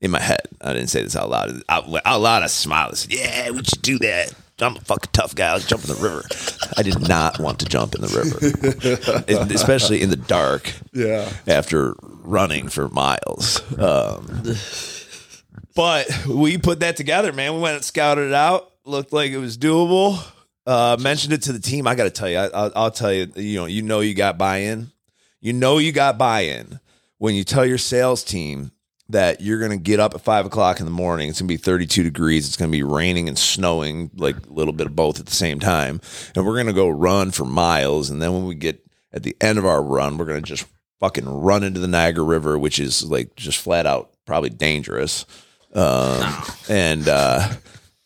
In my head. I didn't say this out loud. Out, out loud, I smiled. I said, yeah, we should do that. I'm a fucking tough guy. Let's jump in the river. I did not want to jump in the river, especially in the dark. Yeah. After running for miles. Um, but we put that together, man. We went and scouted it out. Looked like it was doable. Uh, mentioned it to the team. I got to tell you, I, I'll, I'll tell you, you know, you know, you got buy-in, you know, you got buy-in when you tell your sales team that you're going to get up at five o'clock in the morning. It's going to be thirty-two degrees. It's going to be raining and snowing, like a little bit of both at the same time. And we're going to go run for miles. And then when we get at the end of our run, we're going to just fucking run into the Niagara River, which is like just flat out, probably dangerous. Um, and, uh,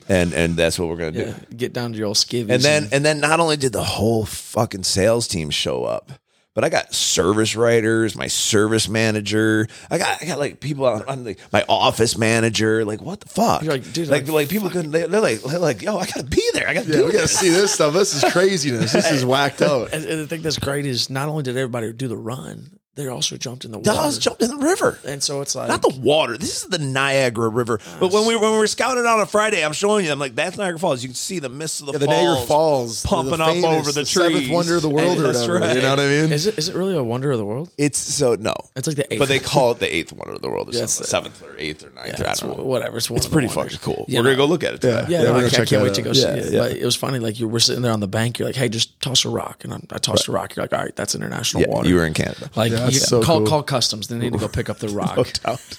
And and that's what we're gonna yeah, do. Get down to your old skivvies. And then and, and then not only did the whole fucking sales team show up, but I got service writers, my service manager, I got I got like people on, on like my office manager. Like what the fuck? You're like, dude, like, like, like people couldn't. They're like they're like yo, I gotta be there. I gotta yeah, do. We this. gotta see this stuff. This is craziness. This is whacked out. And, and the thing that's great is not only did everybody do the run. They also jumped in the water. Dogs jumped in the river. And so it's like. Not the water. This is the Niagara River. Gosh. But when we when we were scouting on a Friday, I'm showing you. I'm like, that's Niagara Falls. You can see the mist of the, yeah, the falls. The Niagara Falls. Pumping up over the, the trees. Seventh wonder of the world and, or whatever. Right. You know what I mean? Is it is it really a wonder of the world? It's so, no. It's like the eighth. But they call it the eighth wonder of the world or yeah, something. Seventh or eighth or ninth. Yeah, or I don't know. Whatever. It's, one it's pretty fucking cool. Yeah. We're going to go look at it today. Yeah, yeah, yeah no, I can't, can't wait out. to go see yeah, it. Yeah. But it was funny. Like, you were sitting there on the bank. You're like, hey, just toss a rock. And I tossed a rock. You're like, all right, that's international water. You were in Canada. Like, You so call cool. call customs. They need to go pick up the rock. No doubt.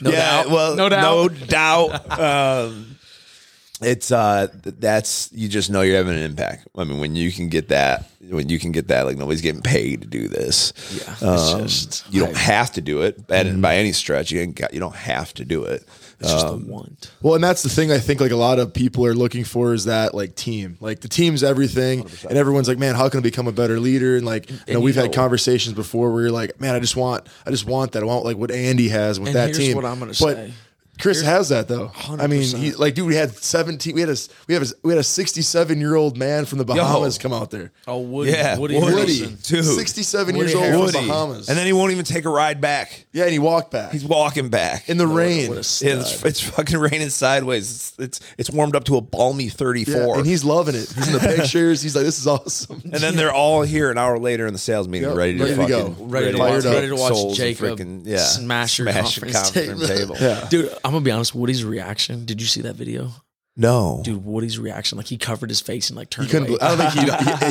no yeah, doubt. Well, no doubt. No doubt. Um, it's uh, that's you just know you're having an impact. I mean, when you can get that, when you can get that, like nobody's getting paid to do this. Yeah, um, it's just, you don't I, have to do it by, by any stretch. You ain't got, you don't have to do it. It's just um, the want. Well, and that's the thing I think like a lot of people are looking for is that like team, like the team's everything, one hundred percent. And everyone's like, man, how can I become a better leader? And like, you and know, we've you had know. conversations before where you're like, man, I just want, I just want that. I want like what Andy has with and that here's team. What I'm gonna but say. Chris here's, has that though. one hundred percent. I mean, he, like, dude, we had seventeen. We had a we have a, we had a sixty-seven year old man from the Bahamas Yo. come out there. Oh, Woody, yeah, Woody, Woody, Woody sixty-seven Woody years Harrison. old from the Bahamas, and then he won't even take a ride back. Yeah, and he walked back. He's walking back in the oh, rain. What a yeah, it's, it's fucking raining sideways. It's, it's it's warmed up to a balmy thirty-four, yeah, and he's loving it. He's in the pictures. He's like, this is awesome. And then they're all here an hour later in the sales meeting, yep, ready to ready fucking to go. Ready, ready to watch, ready to watch Jacob freaking, yeah, smash your smash conference, conference table, yeah. dude. I'm gonna be honest. Woody's reaction. Did you see that video? No, dude. Woody's reaction. Like he covered his face and like turned. He away. I don't think he.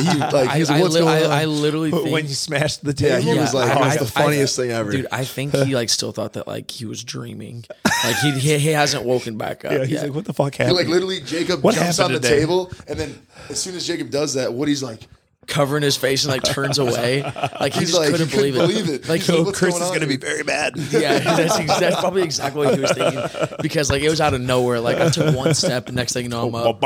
he, he like, he was, I, What's I, going I, on? I literally think, when you smashed the table, yeah, he yeah, was like, "Oh, it's the funniest I, thing ever." Dude, I think he like still thought that like he was dreaming. Like he he, he hasn't woken back up. Yeah, he's yet. like, "What the fuck happened?" He, like literally, Jacob what jumps on the today? table, and then as soon as Jacob does that, Woody's like. covering his face and like turns away. Like he he's just like, couldn't he believe, couldn't it. believe it. Like, so Chris going is going to be very bad. Yeah, that's, that's probably exactly what he was thinking, because like it was out of nowhere. Like I took one step and next thing you know, I'm up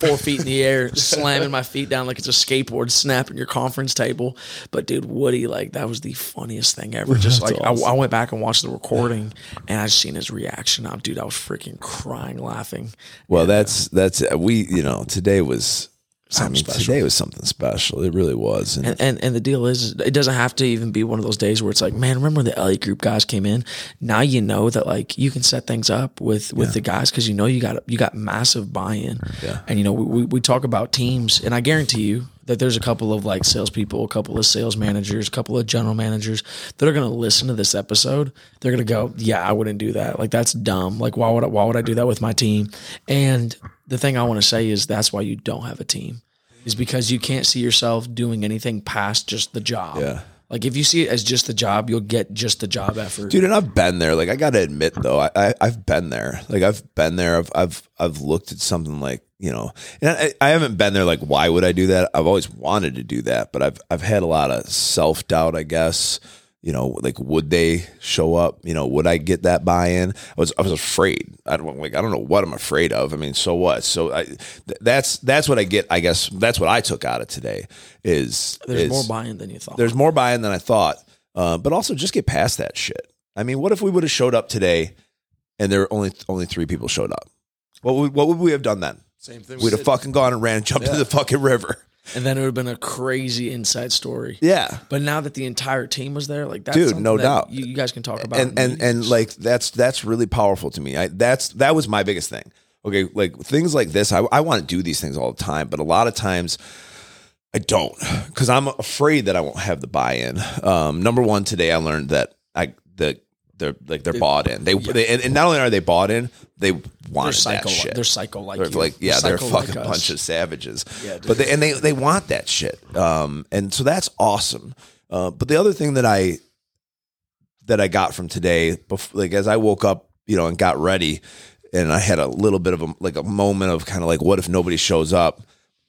four feet in the air, slamming my feet down like it's a skateboard, snapping your conference table. But dude, Woody, like that was the funniest thing ever. Just that's like awesome. I, I went back and watched the recording and I just seen his reaction. I, dude, I was freaking crying, laughing. Well, and, that's, that's, we, you know, today was, Something I mean, special. today was something special. It really was. And and, and and the deal is, it doesn't have to even be one of those days where it's like, man, remember when the Elliott Group guys came in? Now you know that like you can set things up with, with yeah. the guys because you know you got you got massive buy-in. Yeah. And you know, we, we, we talk about teams, and I guarantee you that there's a couple of like salespeople, a couple of sales managers, a couple of general managers that are going to listen to this episode. They're going to go, yeah, I wouldn't do that. Like, that's dumb. Like, why would I, why would I do that with my team? And the thing I want to say is that's why you don't have a team, is because you can't see yourself doing anything past just the job. Yeah. Like, if you see it as just the job, you'll get just the job effort. Dude, and I've been there. Like, I got to admit, though, I, I, I've been there. Like, I've been there. I've I've I've looked at something like, you know, and I, I haven't been there like, why would I do that? I've always wanted to do that, but I've I've had a lot of self-doubt, I guess. You know, like, would they show up? You know, would I get that buy-in? I was, I was afraid. I don't like, I don't know what I'm afraid of. I mean, so what? So I, th- that's, that's what I get. I guess that's what I took out of today is there's is, more buy-in than you thought. There's more buy-in than I thought. Uh, but also just get past that shit. I mean, what if we would have showed up today and there were only, only three people showed up? What would, what would we have done then? Same thing. We'd have fucking gone and ran and jumped yeah. to the fucking river. And then it would have been a crazy inside story. Yeah. But now that the entire team was there, like that's dude, no that doubt. You, you guys can talk about. And and, and like that's that's really powerful to me. I, that's that was my biggest thing. Okay, like things like this, I, I want to do these things all the time, but a lot of times I don't, because I'm afraid that I won't have the buy-in. Um, number one, today I learned that I the. They're like they're they, bought in. They, yeah. they and, and not only are they bought in, they want that shit. They're psycho like they're like yeah, they're, they're a fucking like bunch of savages. Yeah, but they and they they want that shit. Um, and so that's awesome. Uh, but the other thing that I that I got from today, before, like as I woke up, you know, and got ready, and I had a little bit of a like a moment of kind of like, what if nobody shows up?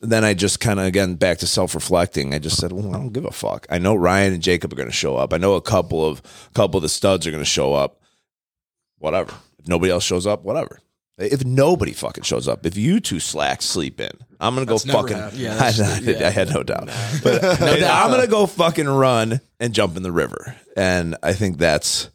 Then I just kind of, again, back to self-reflecting. I just said, well, I don't give a fuck. I know Ryan and Jacob are going to show up. I know a couple of a couple of the studs are going to show up. Whatever. If nobody else shows up, whatever. If nobody fucking shows up, if you two slack sleep in, I'm going to go fucking. Yeah, I, I, yeah. I had no doubt. But no doubt. I'm going to go fucking run and jump in the river. And I think that's,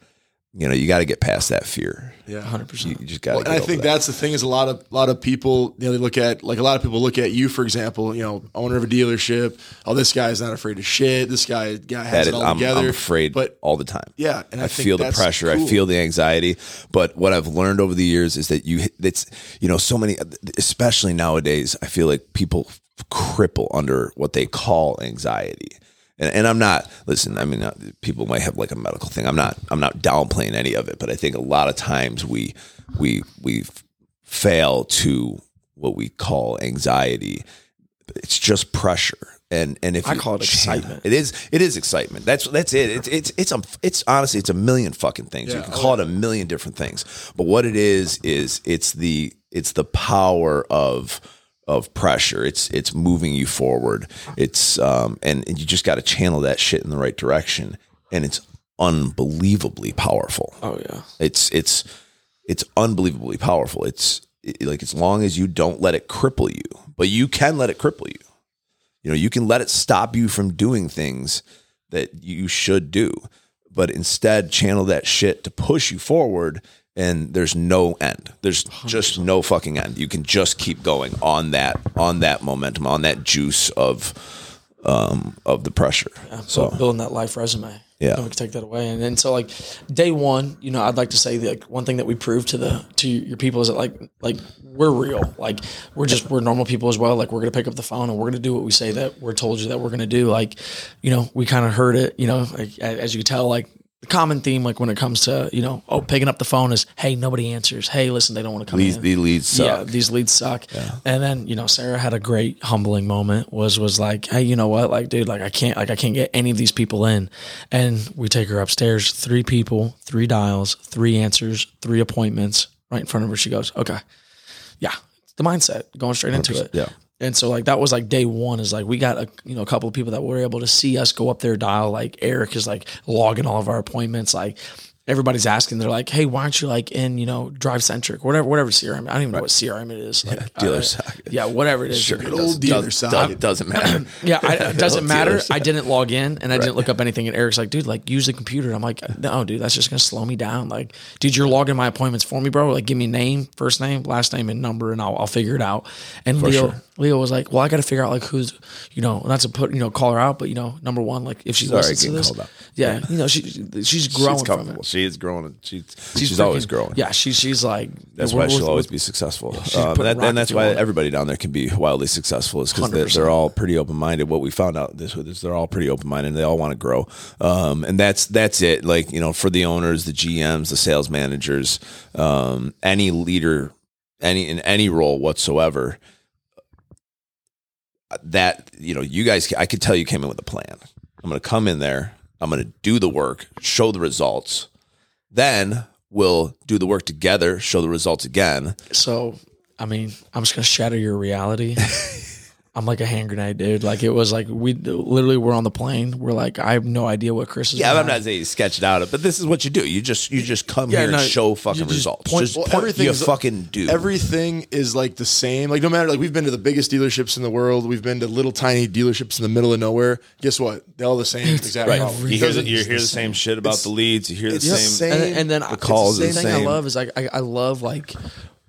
you know, you got to get past that fear. Yeah, one hundred percent. You just got to well, get And I think that. that's the thing is a lot of a lot of people, you know, they look at, like a lot of people look at you, for example, you know, owner of a dealership. Oh, this guy's not afraid of shit. This guy, guy has is, it all I'm, together. I'm afraid but, all the time. Yeah. And I, I think feel the pressure. Cool. I feel the anxiety. But what I've learned over the years is that you, it's, you know, so many, especially nowadays, I feel like people cripple under what they call anxiety. And, and I'm not, listen, I mean, people might have like a medical thing. I'm not, I'm not downplaying any of it, but I think a lot of times we, we, we fail to what we call anxiety. It's just pressure. And, and if I you, call it excitement, it is, it is excitement. That's, that's it. It's, it's, it's, a, it's honestly, it's a million fucking things. Yeah. You can call it a million different things, but what it is, is it's the, it's the power of, of pressure. It's, it's moving you forward. It's, um, and, and you just got to channel that shit in the right direction. And it's unbelievably powerful. Oh yeah. It's, it's, it's unbelievably powerful. It's it, like, as long as you don't let it cripple you, but you can let it cripple you. You know, you can let it stop you from doing things that you should do, but instead channel that shit to push you forward. And there's no end. There's just no fucking end. You can just keep going on that, on that momentum, on that juice of, um, of the pressure. Yeah, so building that life resume. Yeah, we can take that away. And then so like day one, you know, I'd like to say that like one thing that we proved to the to your people is that like like we're real. Like we're just we're normal people as well. Like we're gonna pick up the phone and we're gonna do what we say that we're told you that we're gonna do. Like, you know, we kind of heard it. You know, like, as you can tell, like. The common theme, like when it comes to, you know, oh, picking up the phone is, hey, nobody answers. Hey, listen, they don't want to come in. These leads suck. Yeah, these leads suck. Yeah. And then, you know, Sarah had a great humbling moment was, was like, hey, you know what? Like, dude, like I can't, like I can't get any of these people in. And we take her upstairs, three people, three dials, three answers, three appointments right in front of her. She goes, okay. Yeah. The mindset going straight into it. Yeah. And so like, that was like day one is like, we got a, you know, a couple of people that were able to see us go up their dial. Like Eric is like logging all of our appointments. Like everybody's asking, they're like, hey, why aren't you like in, you know, Drive Centric, whatever, whatever C R M. I don't even know what C R M it is. Like, yeah, dealer uh, side. Yeah. Whatever it is. Sure, it old dealer side. It doesnide. Doesn't matter. Yeah. I, it doesn't matter. I didn't log in and I right. didn't look up anything. And Eric's like, dude, like use the computer. And I'm like, no, dude, that's just going to slow me down. Like, dude, you're logging my appointments for me, bro. Like give me name, first name, last name and number, and I'll, I'll figure it out. And for Leo, sure. Leo was like, well, I got to figure out like who's, you know, not to put, you know, call her out, but you know, number one, like if she Sorry, listens to this, yeah, you know, she, she's growing she's from it. She is growing. She's, she's, she's freaking, always growing. Yeah. She, she's like, that's why she'll with, always be successful. Yeah, um, that, and that's why it. Everybody down there can be wildly successful is because they're, they're all pretty open-minded. What we found out this with is they're all pretty open-minded and they all want to grow. Um, and that's, that's it. Like, you know, for the owners, the G Ms, the sales managers, um, any leader, any, in any role whatsoever, that, you know, you guys, I could tell you came in with a plan. I'm going to come in there. I'm going to do the work, show the results. Then we'll do the work together, show the results again. So, I mean, I'm just going to shatter your reality. I'm like a hand grenade, dude. Like it was like, we literally were on the plane. We're like, I have no idea what Chris is Yeah, I'm not saying you sketched it out, but this is what you do. You just, you just come yeah, here no, and show fucking just results. Point, just well, point you fucking do. Everything is like the same. Like no matter, like we've been to the biggest dealerships in the world. We've been to little tiny dealerships in the middle of nowhere. Guess what? They're all the same. Exactly. Right. You hear, the, you hear the, the same shit about the leads. You hear the same. same. And, and then the calls the same. The same thing I love is like, I, I love like,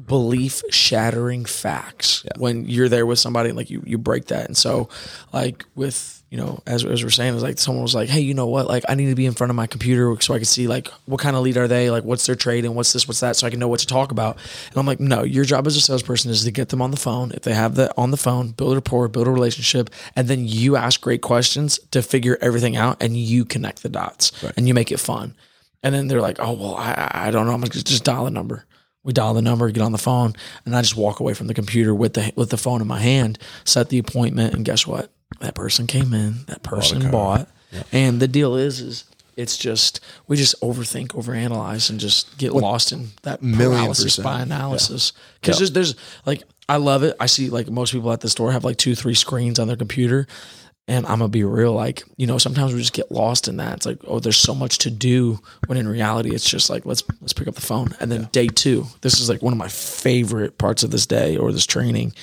belief shattering facts yeah. when you're there with somebody and like you, you break that. And so like with, you know, as, as we're saying, it was like, someone was like, hey, you know what? Like I need to be in front of my computer so I can see like, what kind of lead are they? Like what's their trade and what's this, what's that? So I can know what to talk about. And I'm like, no, your job as a salesperson is to get them on the phone. If they have that on the phone, build rapport, build a relationship. And then you ask great questions to figure everything out and you connect the dots right. and you make it fun. And then they're like, oh, well, I, I don't know. I'm like, just dial a number. We dial the number, get on the phone, and I just walk away from the computer with the with the phone in my hand, set the appointment, and guess what? That person came in, that person bought, yeah. and the deal is, is it's just, we just overthink, overanalyze, and just get what, lost in that paralysis by analysis. Because yeah. yeah. there's, there's, like, I love it. I see, like, most people at the store have, like, two, three screens on their computer, and I'm going to be real, like, you know, sometimes we just get lost in that. It's like, oh, there's so much to do when in reality, it's just like, let's, let's pick up the phone. And then yeah. day two, this is like one of my favorite parts of this day or this training,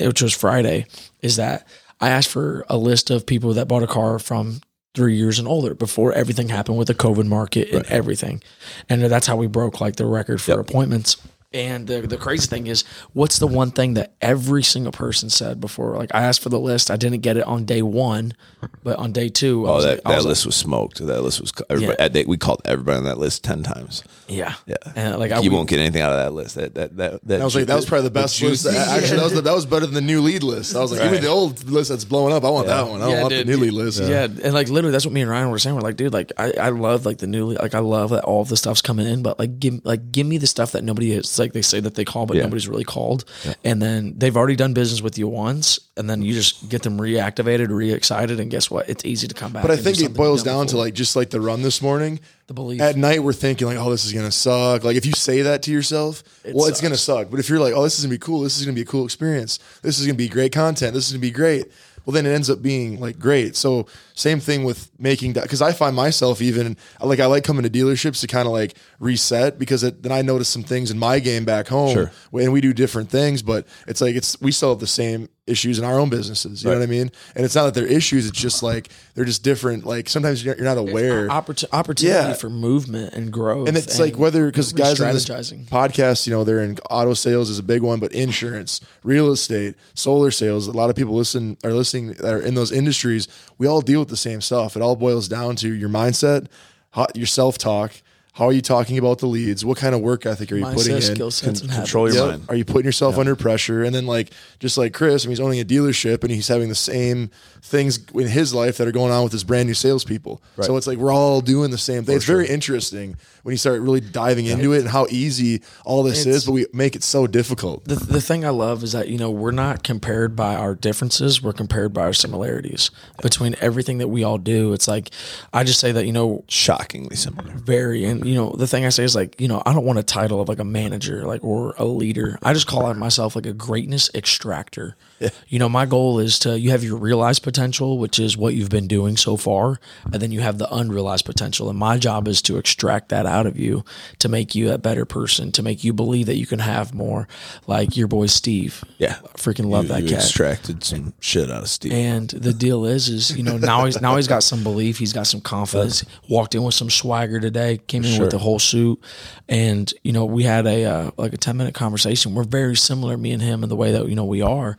which was Friday, is that I asked for a list of people that bought a car from three years and older before everything happened with the COVID market and right. everything. And that's how we broke like the record for yep. appointments. And the, the crazy thing is, what's the one thing that every single person said before? Like I asked for the list, I didn't get it on day one, but on day two, I oh, was that, like, that I was list like, was smoked. That list was everybody. Yeah. They, we called everybody on that list ten times. Yeah, yeah. And like I, you we, won't get anything out of that list. That that that, that, I was ju- like, that was probably the best the list. That, actually, that was the, that was better than the new lead list. I was like, right. give me the old list that's blowing up. I want yeah. that one. I don't yeah, want dude, the new dude, lead list. Yeah. yeah, and like literally, that's what me and Ryan were saying. We're like, dude, like I, I love like the new lead. Like I love that all of the stuff's coming in, but like give like give me the stuff that nobody is. Like, Like they say that they call, but yeah. nobody's really called. Yeah. And then they've already done business with you once. And then you just get them reactivated, re-excited. And guess what? It's easy to come back. But I think it boils down to like, just like the run this morning, the belief at night, we're thinking like, oh, this is going to suck. Like if you say that to yourself, it well, sucks. It's going to suck. But if you're like, oh, this is going to be cool. This is going to be a cool experience. This is going to be great content. This is going to be great. Well, then it ends up being like great. So same thing with making that, because I find myself even like I like coming to dealerships to kind of like reset, because it, then I notice some things in my game back home sure. and we do different things, but it's like it's we still have the same issues in our own businesses. You right. know what I mean? And it's not that they're issues. It's just like they're just different. Like sometimes you're, you're not aware. Oppor- opportunity yeah. for movement and growth. And it's and like whether because guys on this podcast, you know, they're in auto sales is a big one, but insurance, real estate, solar sales. A lot of people listen are listening that are in those industries. We all deal with the same stuff. It all boils down to your mindset, how, your self-talk. How are you talking about the leads? What kind of work ethic are you mindset, putting skill in? Sense Con- and control your mind. Are you putting yourself yeah. under pressure? And then like, just like Chris, I mean, he's owning a dealership and he's having the same things in his life that are going on with his brand new salespeople. Right. So it's like, we're all doing the same thing. For it's sure. very interesting when you start really diving yeah. into it and how easy all this it's, is, but we make it so difficult. The, the thing I love is that, you know, we're not compared by our differences. We're compared by our similarities between everything that we all do. It's like, I just say that, you know, shockingly similar, very in you know, the thing I say is like, you know, I don't want a title of like a manager, like, or a leader. I just call out myself like a greatness extractor. Yeah. You know, my goal is to, you have your realized potential, which is what you've been doing so far. And then you have the unrealized potential. And my job is to extract that out of you, to make you a better person, to make you believe that you can have more. Like your boy, Steve. Yeah. I freaking love you, that you cat. Extracted some and, shit out of Steve. And the deal is, is, you know, now he's, now he's got some belief. He's got some confidence. Walked in with some swagger today, came in sure. with the whole suit. And, you know, we had a, uh, like a ten minute conversation. We're very similar, me and him, in the way that, you know, we are.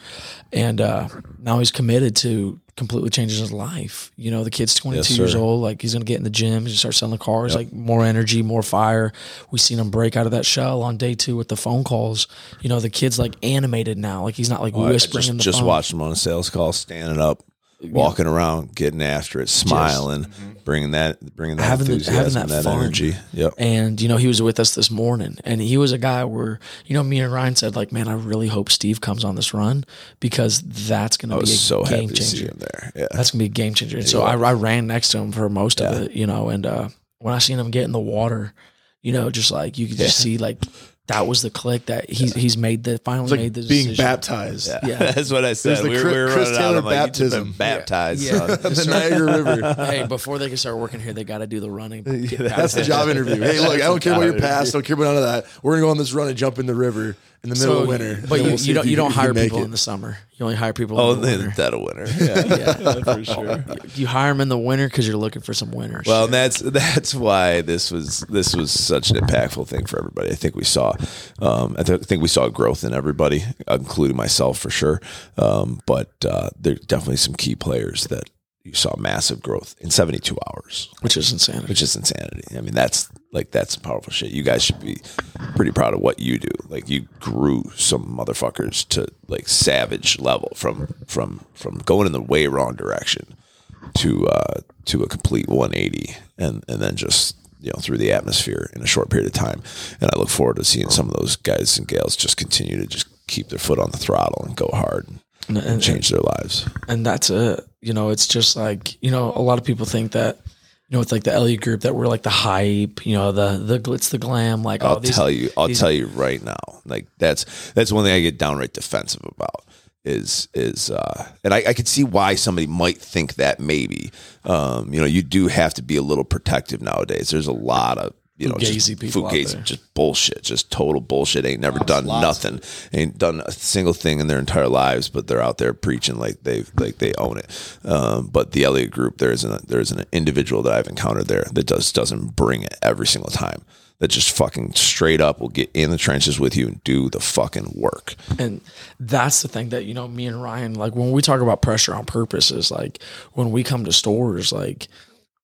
And uh, now he's committed to completely changing his life. You know, the kid's twenty-two yes, years old. Like, he's going to get in the gym. He's going to start selling cars. Yep. Like, more energy, more fire. We've seen him break out of that shell on day two with the phone calls. You know, the kid's, like, animated now. Like, he's not, like, well, whispering just, in the just phone. Just watched him on a sales call, standing up, walking yeah. around, getting after it, smiling, just, mm-hmm. bringing that, bringing that having enthusiasm, the, having that, that energy. Yep. And, you know, he was with us this morning, and he was a guy where, you know, me and Ryan said, like, man, I really hope Steve comes on this run, because that's going to be a so game changer. There. Yeah. That's going to be a game changer. And yeah. so I, I ran next to him for most yeah. of it, you know, and uh, when I seen him get in the water, you know, just like, you could just yeah. see, like, that was the click that he's yeah. he's made the finally like made the decision. Being baptized. Yeah. yeah. That's what I said. We were, Chris, we were Chris Taylor out. Like, baptism. Been baptized. Yeah. Yeah. The Niagara River. Hey, before they can start working here, they got to do the running. Yeah, that's the job interview. Hey, look, I don't care about your past. I don't care about none of that. We're going to go on this run and jump in the river in the middle so, of winter. But you, we'll you don't you, you don't hire people it. in the summer. You only hire people oh, in the winter. Oh, that'll winter. Yeah, yeah. For sure. You hire them in the winter because you're looking for some winners. Well, and that's that's why this was this was such an impactful thing for everybody. I think we saw um, I th- think we saw growth in everybody, including myself for sure. Um, but uh, there are definitely some key players that you saw massive growth in seventy-two hours, which is insanity. Which is insanity. I mean, that's like, that's powerful shit. You guys should be pretty proud of what you do. Like, you grew some motherfuckers to like savage level from, from, from going in the way wrong direction to, uh, to a complete one eighty and, and then just, you know, through the atmosphere in a short period of time. And I look forward to seeing some of those guys and gals just continue to just keep their foot on the throttle and go hard and, and, and change their lives. And that's a, you know, it's just like, you know, a lot of people think that, you know, it's like the Elliott Group, that we're like the hype, you know, the, the glitz, the glam, like I'll oh, these, tell you, I'll these. tell you right now, like that's, that's one thing I get downright defensive about is, is, uh, and I, I could see why somebody might think that maybe, um, you know, you do have to be a little protective nowadays. There's a lot of, you know, fugazi just, fugazi, just bullshit, just total bullshit. Ain't never lots, done lots. nothing, ain't done a single thing in their entire lives, but they're out there preaching like they like they own it. Um, but the Elliott Group, there isn't there isn't an individual that I've encountered there that just doesn't bring it every single time. That just fucking straight up will get in the trenches with you and do the fucking work. And that's the thing that, you know, me and Ryan, like when we talk about pressure on purpose, is like when we come to stores, like.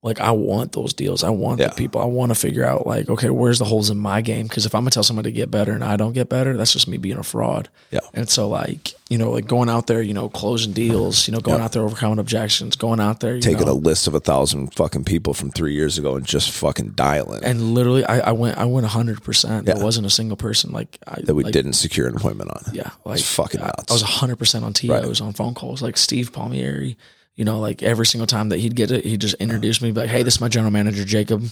Like, I want those deals. I want yeah. the people. I want to figure out, like, okay, where's the holes in my game? Because if I'm going to tell somebody to get better and I don't get better, that's just me being a fraud. Yeah. And so, like, you know, like going out there, you know, closing deals, you know, going yeah. out there, overcoming objections, going out there. You Taking know. a list of a thousand fucking people from three years ago and just fucking dialing. And literally, I, I went I went one hundred percent. Yeah. There wasn't a single person, like. I, that we like, didn't secure an appointment on. Yeah. Like, it's fucking I, nuts. I was one hundred percent on T Os, right. on phone calls. Like, Steve Palmieri. You know, like every single time that he'd get it, he'd just introduce me, be like, hey, this is my general manager, Jacob.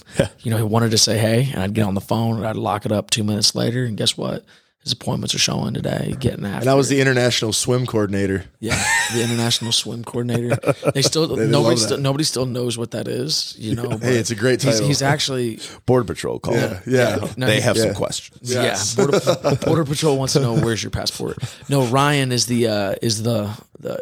You know, he wanted to say, hey, and I'd get on the phone and I'd lock it up two minutes later. And guess what? His appointments are showing today, getting after. And I was the international swim coordinator. Yeah, the international swim coordinator. They still, they nobody still, nobody still knows what that is, you know. Hey, it's a great title. He's, he's actually. Border Patrol called. Yeah, yeah. yeah. No, they have yeah. some questions. Yes. Yeah, Border, Border Patrol wants to know, where's your passport? No, Ryan is the, uh, is the, the.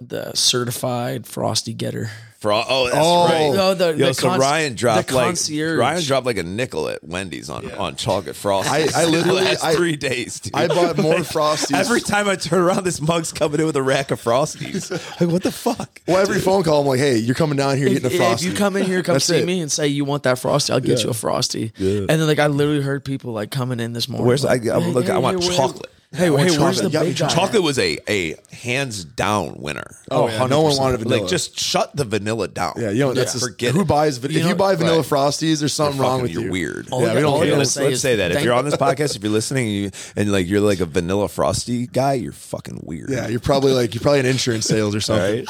The certified frosty getter. Fro- oh, that's oh. right. No, the, Yo, the so con- Ryan dropped the like Ryan dropped like a nickel at Wendy's on yeah. on chocolate frosty. I, I literally last I, three days. Dude. I bought more like, frosties every time I turn around. This mug's coming in with a rack of frosties. Like, what the fuck? Well, every dude. phone call, I'm like, hey, you're coming down here if, getting a frosty. If you come in here, come that's see it. me and say you want that frosty, I'll get yeah. you a frosty. Yeah. And then like I literally heard people like coming in this morning. Where's like, I, I'm, hey, look, hey, I want hey, chocolate. Hey, well, hey chocolate. Where's the yeah, big chocolate guy? Was a, a hands down winner. Oh, oh yeah, no one wanted vanilla. Like, just shut the vanilla down. Yeah, you know, that's yeah. just, forget. Who buys vanilla? If you buy vanilla right. frosties, there's something you're wrong with you're you. You're weird. All yeah, we don't. Let's say, say that if you're on this podcast, if you're listening, and, you, and like you're like a vanilla frosty guy, you're fucking weird. Yeah, you're probably like you're probably an insurance sales or something. Right?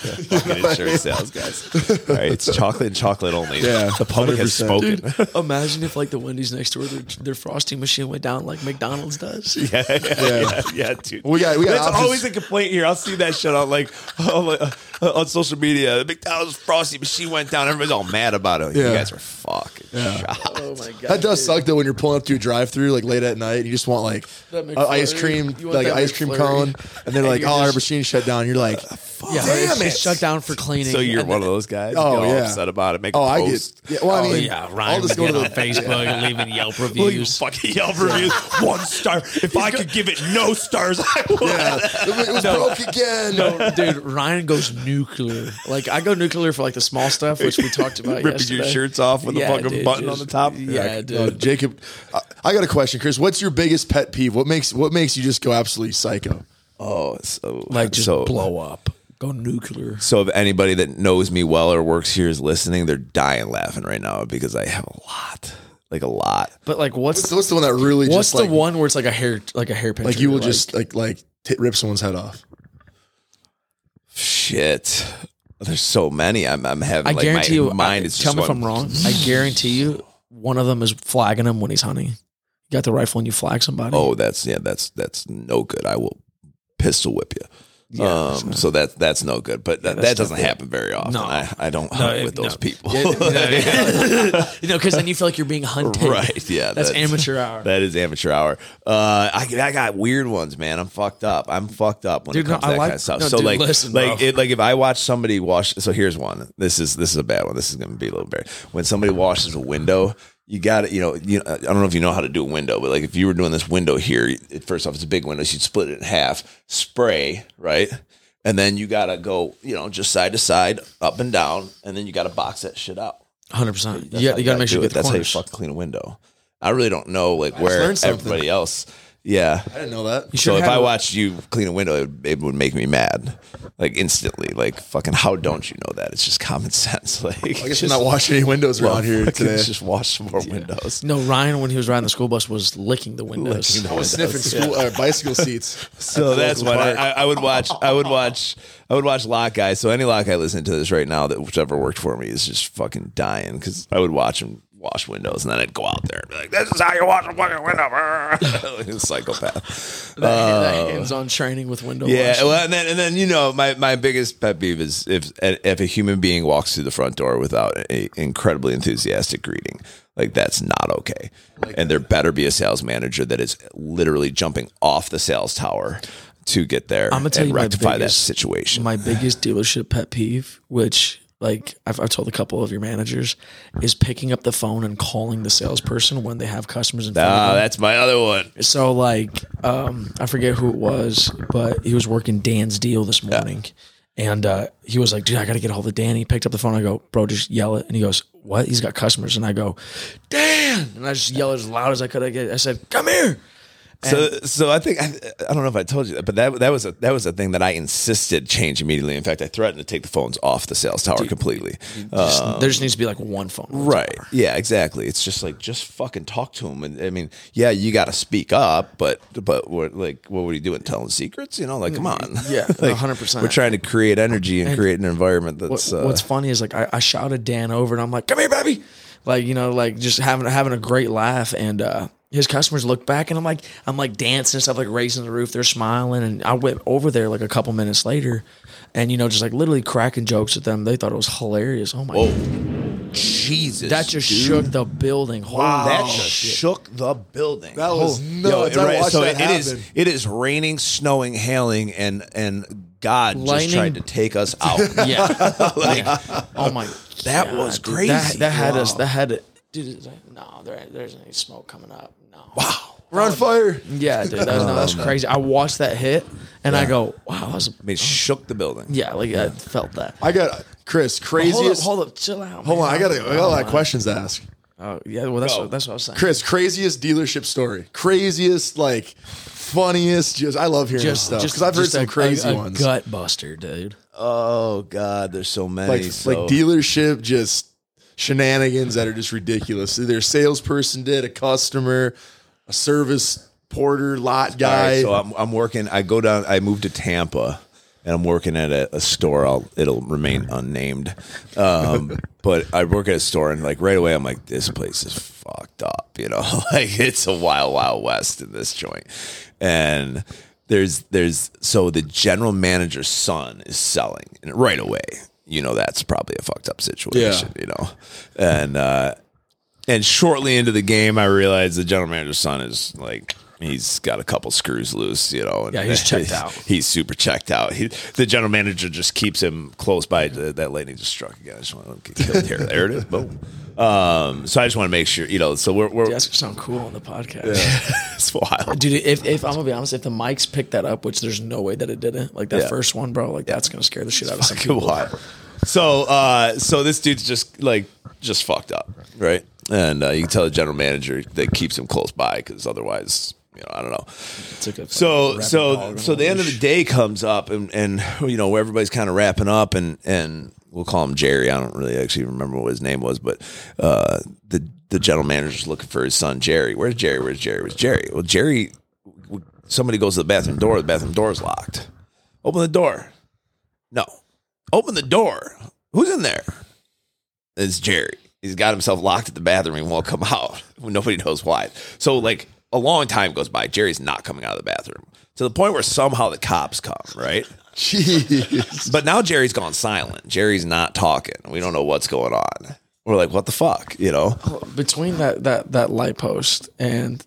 Fucking insurance sales guys. All right, it's chocolate and chocolate only. Yeah, the public has spoken. Imagine if like the Wendy's next door, their frosting machine went down like McDonald's does. Yeah. Yeah, yeah, yeah, yeah, dude. We got, we got. That's options. Always a complaint here. I'll see that shit on like, on, like uh, on social media. The McDonald's frosty machine went down. Everybody's all mad about it. Like, yeah. You guys are fucking yeah. shot. Oh my god, that does dude. Suck though when you're pulling up to your drive-through like late at night. And you just want like uh, ice cream, like ice McFlurry. Cream cone, and then like, oh, just, our machine shut down. You're like, uh, fuck, yeah, damn it, shut down for cleaning. So you're and one then, of those guys. Oh yeah, upset about it. Make oh, a I post. Get. Yeah, well, I mean, oh, yeah, Ryan, I'll just go to the Facebook and leaving Yelp reviews. Fucking Yelp reviews, one star. If I could give it no stars, I would. Yeah. It was no. broke again. No, dude, Ryan goes nuclear. Like, I go nuclear for, like, the small stuff, which we talked about Ripping yesterday. Ripping your shirts off with a yeah, fucking dude, button just, on the top. Yeah, yeah dude. Uh, Jacob, I, I got a question, Chris. What's your biggest pet peeve? What makes what makes you just go absolutely psycho? Oh, so... Like, just so, blow up. Go nuclear. So, if anybody that knows me well or works here is listening, they're dying laughing right now because I have a lot... Like a lot, but like what's what's, what's the one that really? What's just the like, one where it's like a hair, like a hairpin? Like you will like, just like like t- rip someone's head off. Shit, there's so many. I'm I'm having. I like guarantee my you, mind I, is tell just me going, if I'm wrong. I guarantee you, one of them is flagging him when he's hunting. You got the rifle and you flag somebody. Oh, that's yeah, that's that's no good. I will pistol whip you. Yeah, um, so that that's no good, but yeah, that, that doesn't happen very often. No. I, I don't no, hunt with no. those people, yeah, no, yeah. You know, because then you feel like you're being hunted, right? Yeah, that's, that's amateur hour. That is amateur hour. Uh, I I got weird ones, man. I'm fucked up. I'm fucked up when dude, it comes no, to that like, kind of stuff. No, so dude, like, listen, like, it, like if I watch somebody wash. So here's one. This is this is a bad one. This is going to be a little bad. When somebody washes a window. You got it, you know, you, I don't know if you know how to do a window, but like if you were doing this window here, first off, it's a big window. So you'd split it in half, spray, right? And then you got to go, you know, just side to side, up and down. And then you got to box that shit out. one hundred percent. That's yeah, you got to make sure you get the corners. That's how you fucking clean a window. I really don't know like I where everybody else. Yeah. I didn't know that. So if I watched you clean a window, it, it would make me mad. Like instantly. Like fucking how don't you know that? It's just common sense. Like I guess you're not washing any windows around here today. Just wash some more yeah. windows. No, Ryan when he was riding the school bus was licking the windows. Licking the I was windows. Sniffing school, yeah. uh, bicycle seats. So that's what I, I would watch I would watch I would watch Lock Guy. So any Lock Guy listening to this right now that whichever worked for me is just fucking dying because I would watch him wash windows, and then I'd go out there and be like, "This is how you wash a fucking window." Like a psychopath. That, uh, that hands-on training with window. Yeah, washing. Well, and then and then you know, my, my biggest pet peeve is if if a human being walks through the front door without an incredibly enthusiastic greeting, like that's not okay. Like and that. There better be a sales manager that is literally jumping off the sales tower to get there I'm gonna tell and you rectify biggest, that situation. My biggest dealership pet peeve, which. Like I've, I've told a couple of your managers is picking up the phone and calling the salesperson when they have customers in front of them. Oh, that's my other one. So like, um, I forget who it was, but he was working Dan's deal this morning yeah. and, uh, he was like, dude, I got to get a hold of Dan. He picked up the phone. I go, bro, just yell it. And he goes, what? He's got customers. And I go, Dan. And I just yell as loud as I could. I get, I said, come here. And so, so I think I, I don't know if I told you that, but that that was a that was a thing that I insisted change immediately. In fact, I threatened to take the phones off the sales tower dude, completely. Just, um, there just needs to be like one phone, right? Tower. Yeah, exactly. It's just like just fucking talk to them. And I mean, yeah, you got to speak up, but but what like what were you doing? Telling secrets? You know, like come on, yeah, one hundred percent. We're trying to create energy and, and create an environment that's. What, uh, what's funny is like I, I shouted Dan over, and I'm like, "Come here, baby!" Like you know, like just having having a great laugh and. uh His customers look back and I'm like, I'm like dancing and stuff, like raising the roof. They're smiling. And I went over there like a couple minutes later and, you know, just like literally cracking jokes at them. They thought it was hilarious. Oh my Whoa. God. Jesus. That just dude. shook the building. Holy wow. That just shook the building. That was nuts. Yo, right, so that it, is, it is raining, snowing, hailing, and, and God Lightning. just tried to take us out. Yeah. Like, oh my That God, was crazy. Dude, that, that wow. had us, that had it. Dude, like, no, there, there's any smoke coming up. No. Wow. We're on fire. Yeah, dude. That was, no, that was crazy. I watched that hit and yeah. I go, wow. That was, I mean, it shook the building. Yeah, like yeah. I felt that. I got, Chris, craziest. Hold up, hold up, chill out. Hold man. on. I got, I got a lot of questions to ask. Oh, yeah. Well, that's, what, that's what I was saying. Chris, craziest dealership story. Craziest, like, funniest. Just I love hearing just, this stuff because I've just heard some a, crazy a, a ones. Gut buster, dude. Oh, God. There's so many. Like, so. like dealership just shenanigans that are just ridiculous. Either a salesperson did, a customer, a service porter, lot guy. Right, so I'm, I'm working. I go down. I moved to Tampa. And I'm working at a, a store. I'll, it'll remain unnamed. Um, but I work at a store, and like right away, I'm like, this place is fucked up. You know, like it's a wild, wild west in this joint. And there's, there's, so the general manager's son is selling, and right away, you know, that's probably a fucked up situation. Yeah. You know, and uh, and shortly into the game, I realized the general manager's son is like. He's got a couple screws loose, you know. And yeah, he's checked out. He's super checked out. He, the general manager just keeps him close by. The, that lady just struck again. I just want to get killed here. There it is. Boom. Um, so I just want to make sure, you know. So we're. we're Dude, that's going to sound cool on the podcast. Yeah. It's wild. Dude, if, if I'm going to be honest, if the mics picked that up, which there's no way that it didn't, like that yeah. first one, bro, like yeah. that's going to scare the shit it's out of some people. Wild. So, uh, so this dude's just like, just fucked up, right? And uh, you can tell the general manager that keeps him close by because otherwise. You know, I don't know. Good, so, like, so, so the end of the day comes up, and, and you know, where everybody's kind of wrapping up, and, and we'll call him Jerry. I don't really actually remember what his name was, but uh, the the general manager's looking for his son Jerry. Where's Jerry? Where's Jerry? Where's Jerry? Well, Jerry, somebody goes to the bathroom door. The bathroom door's locked. Open the door. No, open the door. Who's in there? It's Jerry. He's got himself locked at the bathroom and won't come out. Nobody knows why. So, like. A long time goes by. Jerry's not coming out of the bathroom to the point where somehow the cops come, right? Jeez. But now Jerry's gone silent. Jerry's not talking. We don't know what's going on. We're like, what the fuck, you know? Between that that that light post and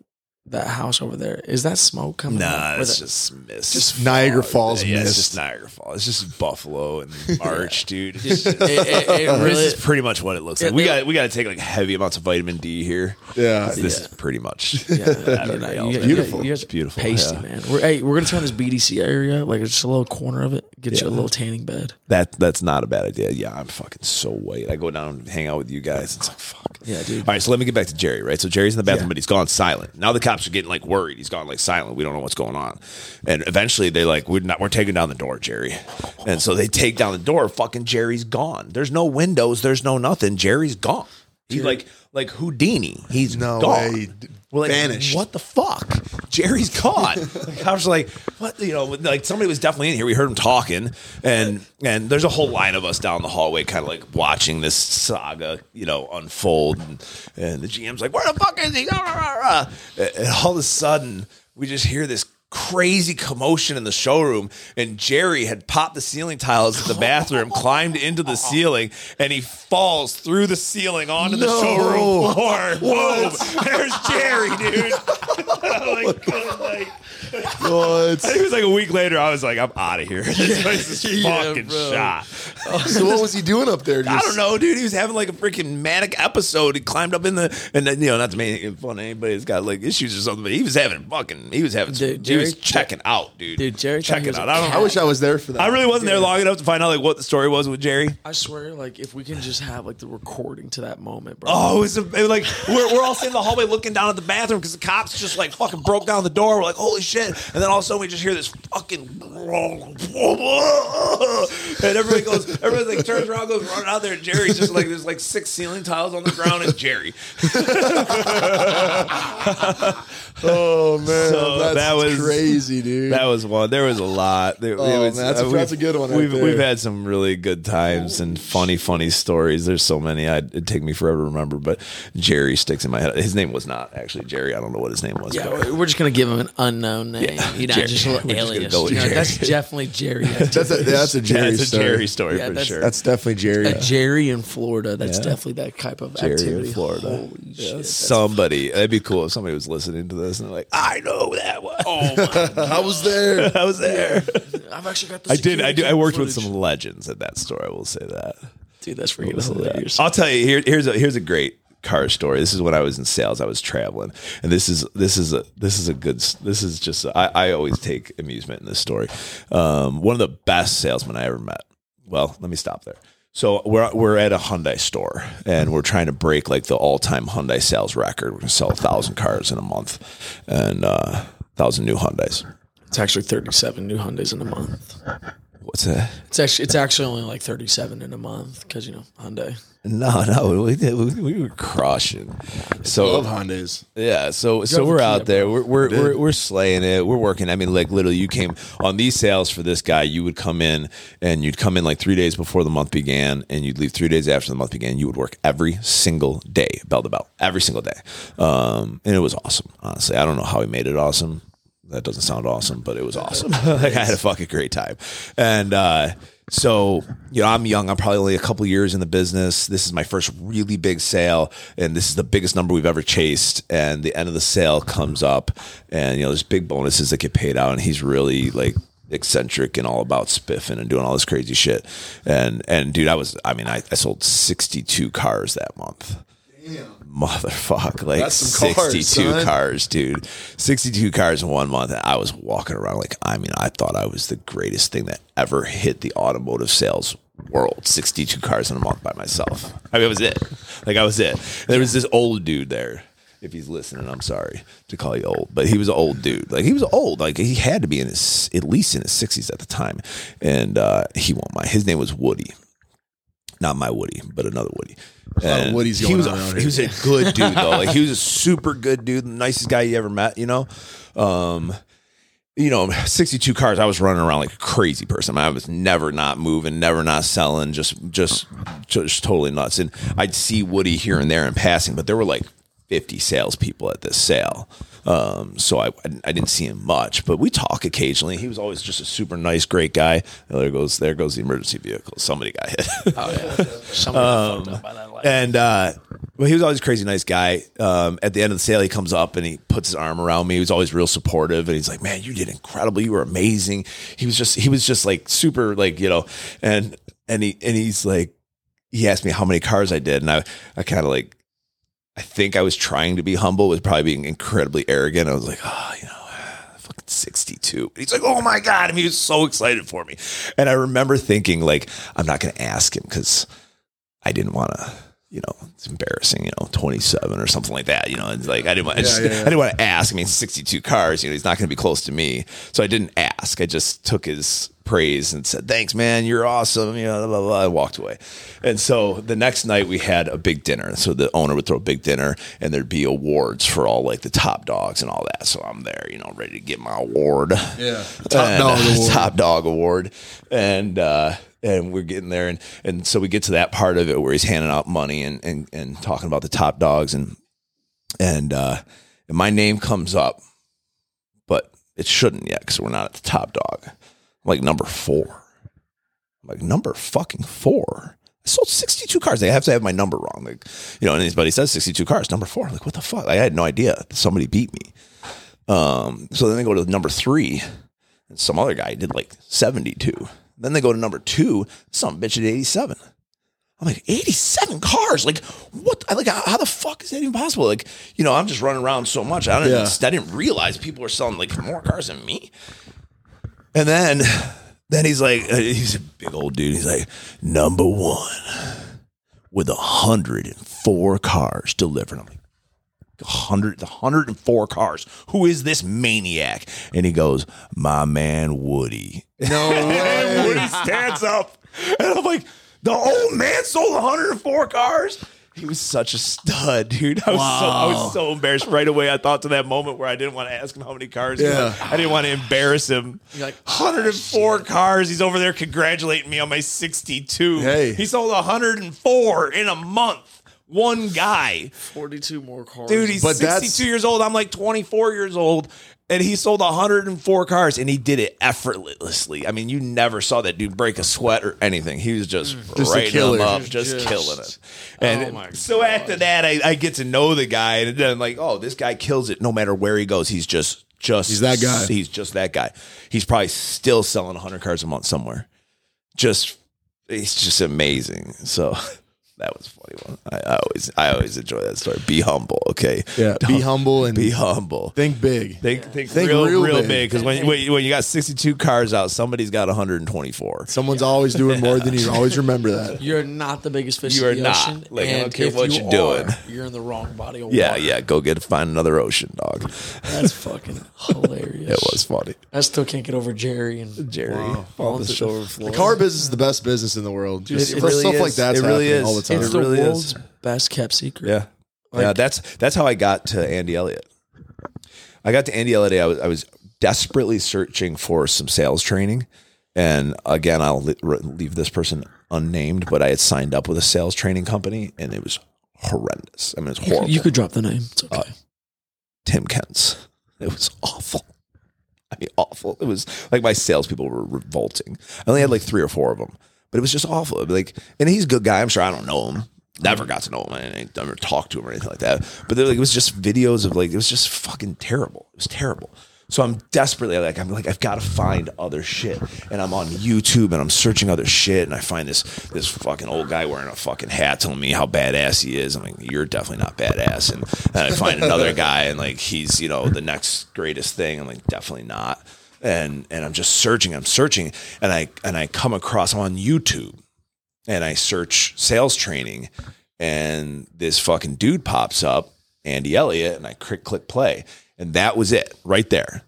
that house over there, is that smoke coming? Nah, it's it? just mist. Just Niagara Falls yeah, mist. It's just Niagara Falls. It's just Buffalo in March, dude. It's just, it, it, it really, this is pretty much what it looks like. It, we got we got to take like heavy amounts of vitamin D here. Yeah, this yeah. is pretty much. Yeah, yeah, you know, you got, beautiful. You guys are beautiful, pasty yeah. man. We're, hey, we're gonna turn this B D C area like just a little corner of it. Get yeah. you a little tanning bed. That that's not a bad idea. Yeah, I'm fucking so white. I go down and hang out with you guys. It's like fuck. Yeah, dude. All right, so let me get back to Jerry. Right, so Jerry's in the bathroom, yeah. but he's gone silent. Now the cops are getting like worried. He's gone like silent. We don't know what's going on. And eventually they like, we're not, we're taking down the door, Jerry. And so they take down the door. Fucking Jerry's gone. There's no windows. There's no nothing. Jerry's gone. He's Jerry. like, like Houdini. He's no gone. Way. We're like, vanished. What the fuck? Jerry's gone. Like, I was like, what? You know, like somebody was definitely in here. We heard him talking, and and there's a whole line of us down the hallway, kind of like watching this saga, you know, unfold. And, and the G M's like, where the fuck is he? And all of a sudden, we just hear this crazy commotion in the showroom, and Jerry had popped the ceiling tiles at the bathroom, climbed into the ceiling, and he falls through the ceiling onto no. the showroom floor. Whoa! There's Jerry, dude. I'm like, I'm like, what? I think it was like a week later. I was like, I'm out of here. This place is fucking yeah, shot. So what was he doing up there? Just- I don't know, dude. He was having like a freaking manic episode. He climbed up in the and then, you know, not to make it fun of anybody that's got like issues or something, but he was having fucking he was having. Dude, Jerry- He's checking out, dude. Dude, Jerry checking out. I, don't, I wish I was there for that. I really wasn't dude. there long enough to find out like what the story was with Jerry. I swear, like if we can just have like the recording to that moment, bro. Oh, it was, a, it was like we're we're all sitting in the hallway looking down at the bathroom because the cops just like fucking broke down the door. We're like, holy shit! And then all of a sudden we just hear this fucking, and everybody goes, everybody like turns around, goes running out there, and Jerry's just like there's like six ceiling tiles on the ground, and Jerry. Oh man, so that's that was crazy. Crazy, dude. That was one. There was a lot. There, oh, was, man, that's, a, that's a good one. Right we've there. We've had some really good times and funny, funny stories. There's so many. I'd, it'd take me forever to remember, but Jerry sticks in my head. His name was not actually Jerry. I don't know what his name was. Yeah, but. We're just gonna give him an unknown name. Yeah, you know, Jerry. Just a little alias. Just you know, that's definitely Jerry. That's, that's, a, that's a Jerry. That's story. a Jerry story yeah, for that's, sure. That's definitely Jerry. A Jerry in Florida. That's yeah. definitely that type of Jerry activity. In Florida. Holy yeah, shit, somebody. That'd be cool if somebody was listening to this and they're like, I know that one. Oh. I was there. I was there. I've actually got. The I did. I do. I worked footage. with some legends at that store. I will say that, dude. That's freaking hilarious. That. I'll tell you. Here, here's a here's a great car story. This is when I was in sales. I was traveling, and this is this is a this is a good. This is just. A, I I always take amusement in this story. Um, one of the best salesmen I ever met. Well, let me stop there. So we're we're at a Hyundai store, and we're trying to break like the all time Hyundai sales record. We're gonna sell a thousand cars in a month, and uh, a thousand new Hyundais. It's actually thirty seven new Hyundais in a month. What's that? It's actually it's actually only like thirty seven in a month because you know Hyundai. No, no, we we were crushing. So I love Hondas. Yeah, so so we're out there. We're we're, we're we're slaying it. We're working. I mean, like literally, you came on these sales for this guy. You would come in and you'd come in like three days before the month began, and you'd leave three days after the month began. You would work every single day, bell to bell, every single day, um, and it was awesome. Honestly, I don't know how he made it awesome. That doesn't sound awesome, but it was awesome. Like I had a fucking great time, and. uh So, you know, I'm young. I'm probably only a couple years in the business. This is my first really big sale, and this is the biggest number we've ever chased. And the end of the sale comes up, and, you know, there's big bonuses that get paid out, and he's really, like, eccentric and all about spiffing and doing all this crazy shit. And, and dude, I was, I mean, I, I sold sixty-two cars that month. Damn. Motherfuck, like sixty-two cars, cars, dude. sixty-two cars in one month. And I was walking around like, I mean, I thought I was the greatest thing that ever hit the automotive sales world. sixty-two cars in a month by myself. I mean, it was it. Like, I was it. And there was this old dude there. If he's listening, I'm sorry to call you old, but he was an old dude. Like, he was old. Like, he had to be in his, at least in his sixties at the time. And uh, he won't mind. His name was Woody. Not my Woody, but another Woody. And Woody's going he was, on a, he was a good dude though. Like he was a super good dude, the nicest guy you ever met. You know, um, you know, sixty-two cars. I was running around like a crazy person. I was never not moving, never not selling. Just, just, just totally nuts. And I'd see Woody here and there in passing, but there were like fifty salespeople at this sale. Um, so I, I didn't see him much, but we talk occasionally. He was always just a super nice, great guy. Oh, there goes, there goes the emergency vehicle. Somebody got hit. Oh yeah, somebody um, got fucked up by that light. And uh, well, he was always a crazy nice guy. Um, at the end of the sale, he comes up and he puts his arm around me. He was always real supportive, and he's like, "Man, you did incredible. You were amazing." He was just, he was just like super, like you know, and and he and he's like, he asked me how many cars I did, and I, I kind of like. I think I was trying to be humble, was probably being incredibly arrogant. I was like, oh, you know, fucking sixty-two. And he's like, oh my God. And he was so excited for me. And I remember thinking, like, I'm not going to ask him because I didn't want to, you know, it's embarrassing, you know, twenty-seven or something like that. You know, it's like, I didn't want yeah, yeah, yeah. I didn't want to ask. I mean, sixty-two cars, you know, he's not going to be close to me. So I didn't ask. I just took his praise and said, thanks, man. You're awesome. You know, blah, blah, blah. I walked away. And so the next night we had a big dinner. So the owner would throw a big dinner and there'd be awards for all like the top dogs and all that. So I'm there, you know, ready to get my award. Yeah. Top and, dog award. Top dog award. And, uh, and we're getting there. And, and so we get to that part of it where he's handing out money and, and, and talking about the top dogs and, and, uh, and my name comes up, but it shouldn't yet. Cause we're not at the top dog. I'm like number four. I'm like number fucking four. I sold sixty-two cars. They have to have my number wrong. Like, you know, anybody says sixty-two cars, number four. I'm like, what the fuck? I had no idea. Somebody beat me. Um, so then they go to number three, and some other guy did like seventy-two. Then they go to number two, some bitch did eighty-seven. I'm like, eighty-seven cars? Like, what? Like, how the fuck is that even possible? Like, you know, I'm just running around so much. I don't. Yeah. I didn't realize people were selling like more cars than me. And then, then he's like, he's a big old dude. He's like, number one with one hundred four cars delivered. I'm like, one hundred, one hundred four cars. Who is this maniac? And he goes, my man, Woody. No way. And Woody stands up. And I'm like, the old man sold one hundred four cars? He was such a stud, dude. I was, wow. so, I was so embarrassed right away. I thought to that moment where I didn't want to ask him how many cars. Yeah. I didn't want to embarrass him. You're like, one hundred four shit. Cars. He's over there congratulating me on my sixty-two. Hey. He sold one hundred four in a month. One guy. forty-two more cars. Dude, he's but sixty-two years old. I'm like twenty-four years old. And he sold one hundred four cars, and he did it effortlessly. I mean, you never saw that dude break a sweat or anything. He was just, just writing him up, just, just killing it. And oh my so God. After that, I, I get to know the guy, and then I'm like, oh, this guy kills it no matter where he goes. He's just, just he's that guy. He's just that guy. He's probably still selling one hundred cars a month somewhere. Just, it's just amazing. So. That was a funny one. I, I always, I always enjoy that story. Be humble, okay? Yeah. Don't, be humble and be humble. Think big. Think, yeah. think, think real, real, real big. Because when, when, when you got sixty-two cars out, somebody's got one hundred twenty-four. Someone's yeah. always doing more than you. Always remember that. You're not the biggest fish you in the ocean. You are not. Like, and I don't care what you are, doing. You're in the wrong body of water. Yeah, yeah. Go get find another ocean, dog. That's fucking hilarious. It was funny. I still can't get over Jerry and Jerry. Wow. All the shore floor. The car business is the best business in the world. Dude, Just, it, it really stuff is. like that's it really is. All the time. It's it really the world's is. best kept secret. Yeah, like, yeah. That's that's how I got to Andy Elliott. I got to Andy Elliott. I was I was desperately searching for some sales training, and again, I'll li- leave this person unnamed, but I had signed up with a sales training company, and it was horrendous. I mean, it's horrible. You could drop the name. It's okay. Uh, Tim Kent's. It was awful. I mean, awful. It was like my salespeople were revolting. I only had like three or four of them, but it was just awful. Like, and he's a good guy. I'm sure I don't know him. Never got to know him. I never talked to him or anything like that. But they're like, it was just videos of like, it was just fucking terrible. It was terrible. So I'm desperately like, I'm like, I've got to find other shit. And I'm on YouTube and I'm searching other shit. And I find this, this fucking old guy wearing a fucking hat telling me how badass he is. I'm like, you're definitely not badass. And then I find another guy and like, he's, you know, the next greatest thing. I'm like, definitely not. And, and I'm just searching, I'm searching. And I, and I come across, I'm on YouTube and I search sales training and this fucking dude pops up, Andy Elliott. And I click, click play. And that was it right there.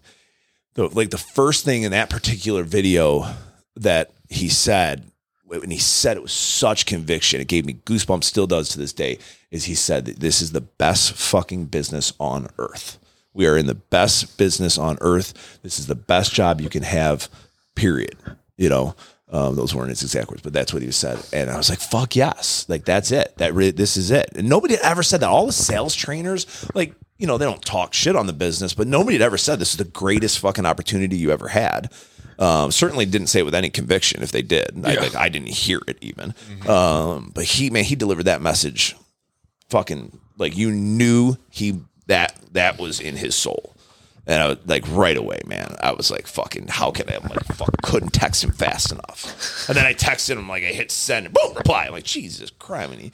The, like the first thing in that particular video that he said, and he said it with such conviction, it gave me goosebumps, still does to this day, is he said that this is the best fucking business on earth. We are in the best business on earth. This is the best job you can have, period. You know, um, those weren't his exact words, but that's what he said. And I was like, fuck yes. Like, that's it. That re- This is it. And nobody ever said that. All the sales trainers, like, you know, they don't talk shit on the business, but nobody had ever said this is the greatest fucking opportunity you ever had. Um, certainly didn't say it with any conviction if they did. Yeah. I, like, I didn't hear it even. Mm-hmm. Um, but he, man, he delivered that message fucking like you knew he, that, that was in his soul. And I was like, right away, man, I was like, fucking, how can I, I'm like, fuck, couldn't text him fast enough. And then I texted him, like, I hit send, and boom, reply. I'm like, Jesus Christ, man.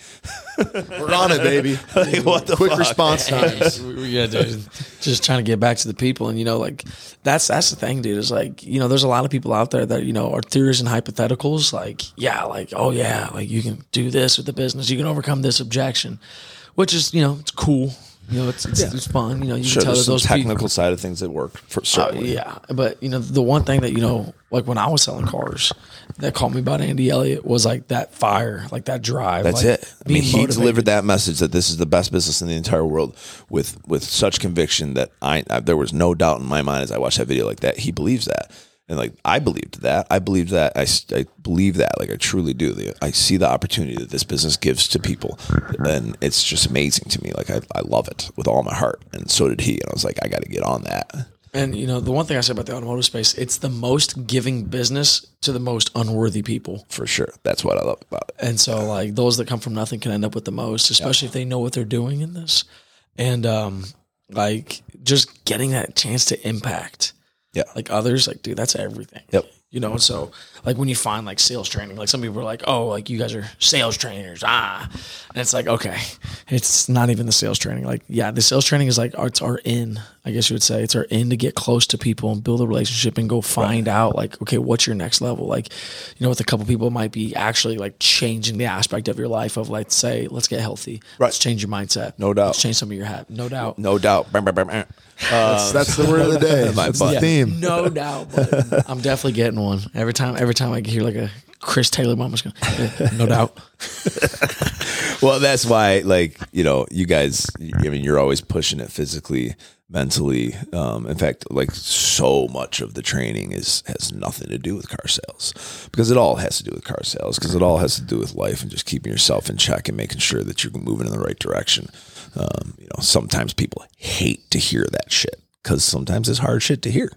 We're on it, baby. Like, what the Quick fuck? response times. Yeah, dude. Just trying to get back to the people. And, you know, like, that's that's the thing, dude, is like, you know, there's a lot of people out there that, you know, are theories and hypotheticals. Like, yeah, like, oh, yeah, like, you can do this with the business. You can overcome this objection, which is, you know, it's cool. You know, it's, it's, yeah. it's fun. You know, you sure, can tell there's those technical people. Side of things that work for certainly. Uh, yeah, but you know, the one thing that you know, like when I was selling cars, that caught me about Andy Elliott was like that fire, like that drive. That's like it. I mean, he motivated. delivered that message that this is the best business in the entire world with with such conviction that I, I there was no doubt in my mind as I watched that video. Like that, he believes that, and like I believed that. I believed that. I, I believe that. Like I truly do. I see the opportunity that this business gives to people, and it's just amazing to me. Like I, I love it with all my heart, and so did he. And I was like, I got to get on that. And you know, the one thing I said about the automotive space, it's the most giving business to the most unworthy people. For sure, that's what I love about it. And so, like those that come from nothing can end up with the most, especially yeah. if they know what they're doing in this. And um, like just getting that chance to impact. Yeah. Like others, like, dude, that's everything. Yep. You know, so like when you find like sales training, like some people are like, oh, like you guys are sales trainers. Ah. And it's like, okay, it's not even the sales training. Like, yeah, the sales training is like, it's our in, I guess you would say it's our in to get close to people and build a relationship and go find right. out like, okay, what's your next level? Like, you know, with a couple people it might be actually like changing the aspect of your life of let's say, let's get healthy. Right. Let's change your mindset. No doubt. Let's change some of your habits. No doubt. No doubt. That's, that's the word of the day. That's the theme. No doubt. But I'm definitely getting one every time. Every time I hear like a Chris Taylor mom was going, yeah, no doubt. Well, that's why, like you know, you guys. I mean, you're always pushing it physically, mentally. Um, in fact, like so much of the training is has nothing to do with car sales because it all has to do with car sales because it all has to do with life and just keeping yourself in check and making sure that you're moving in the right direction. Um, you know, sometimes people hate to hear that shit because sometimes it's hard shit to hear.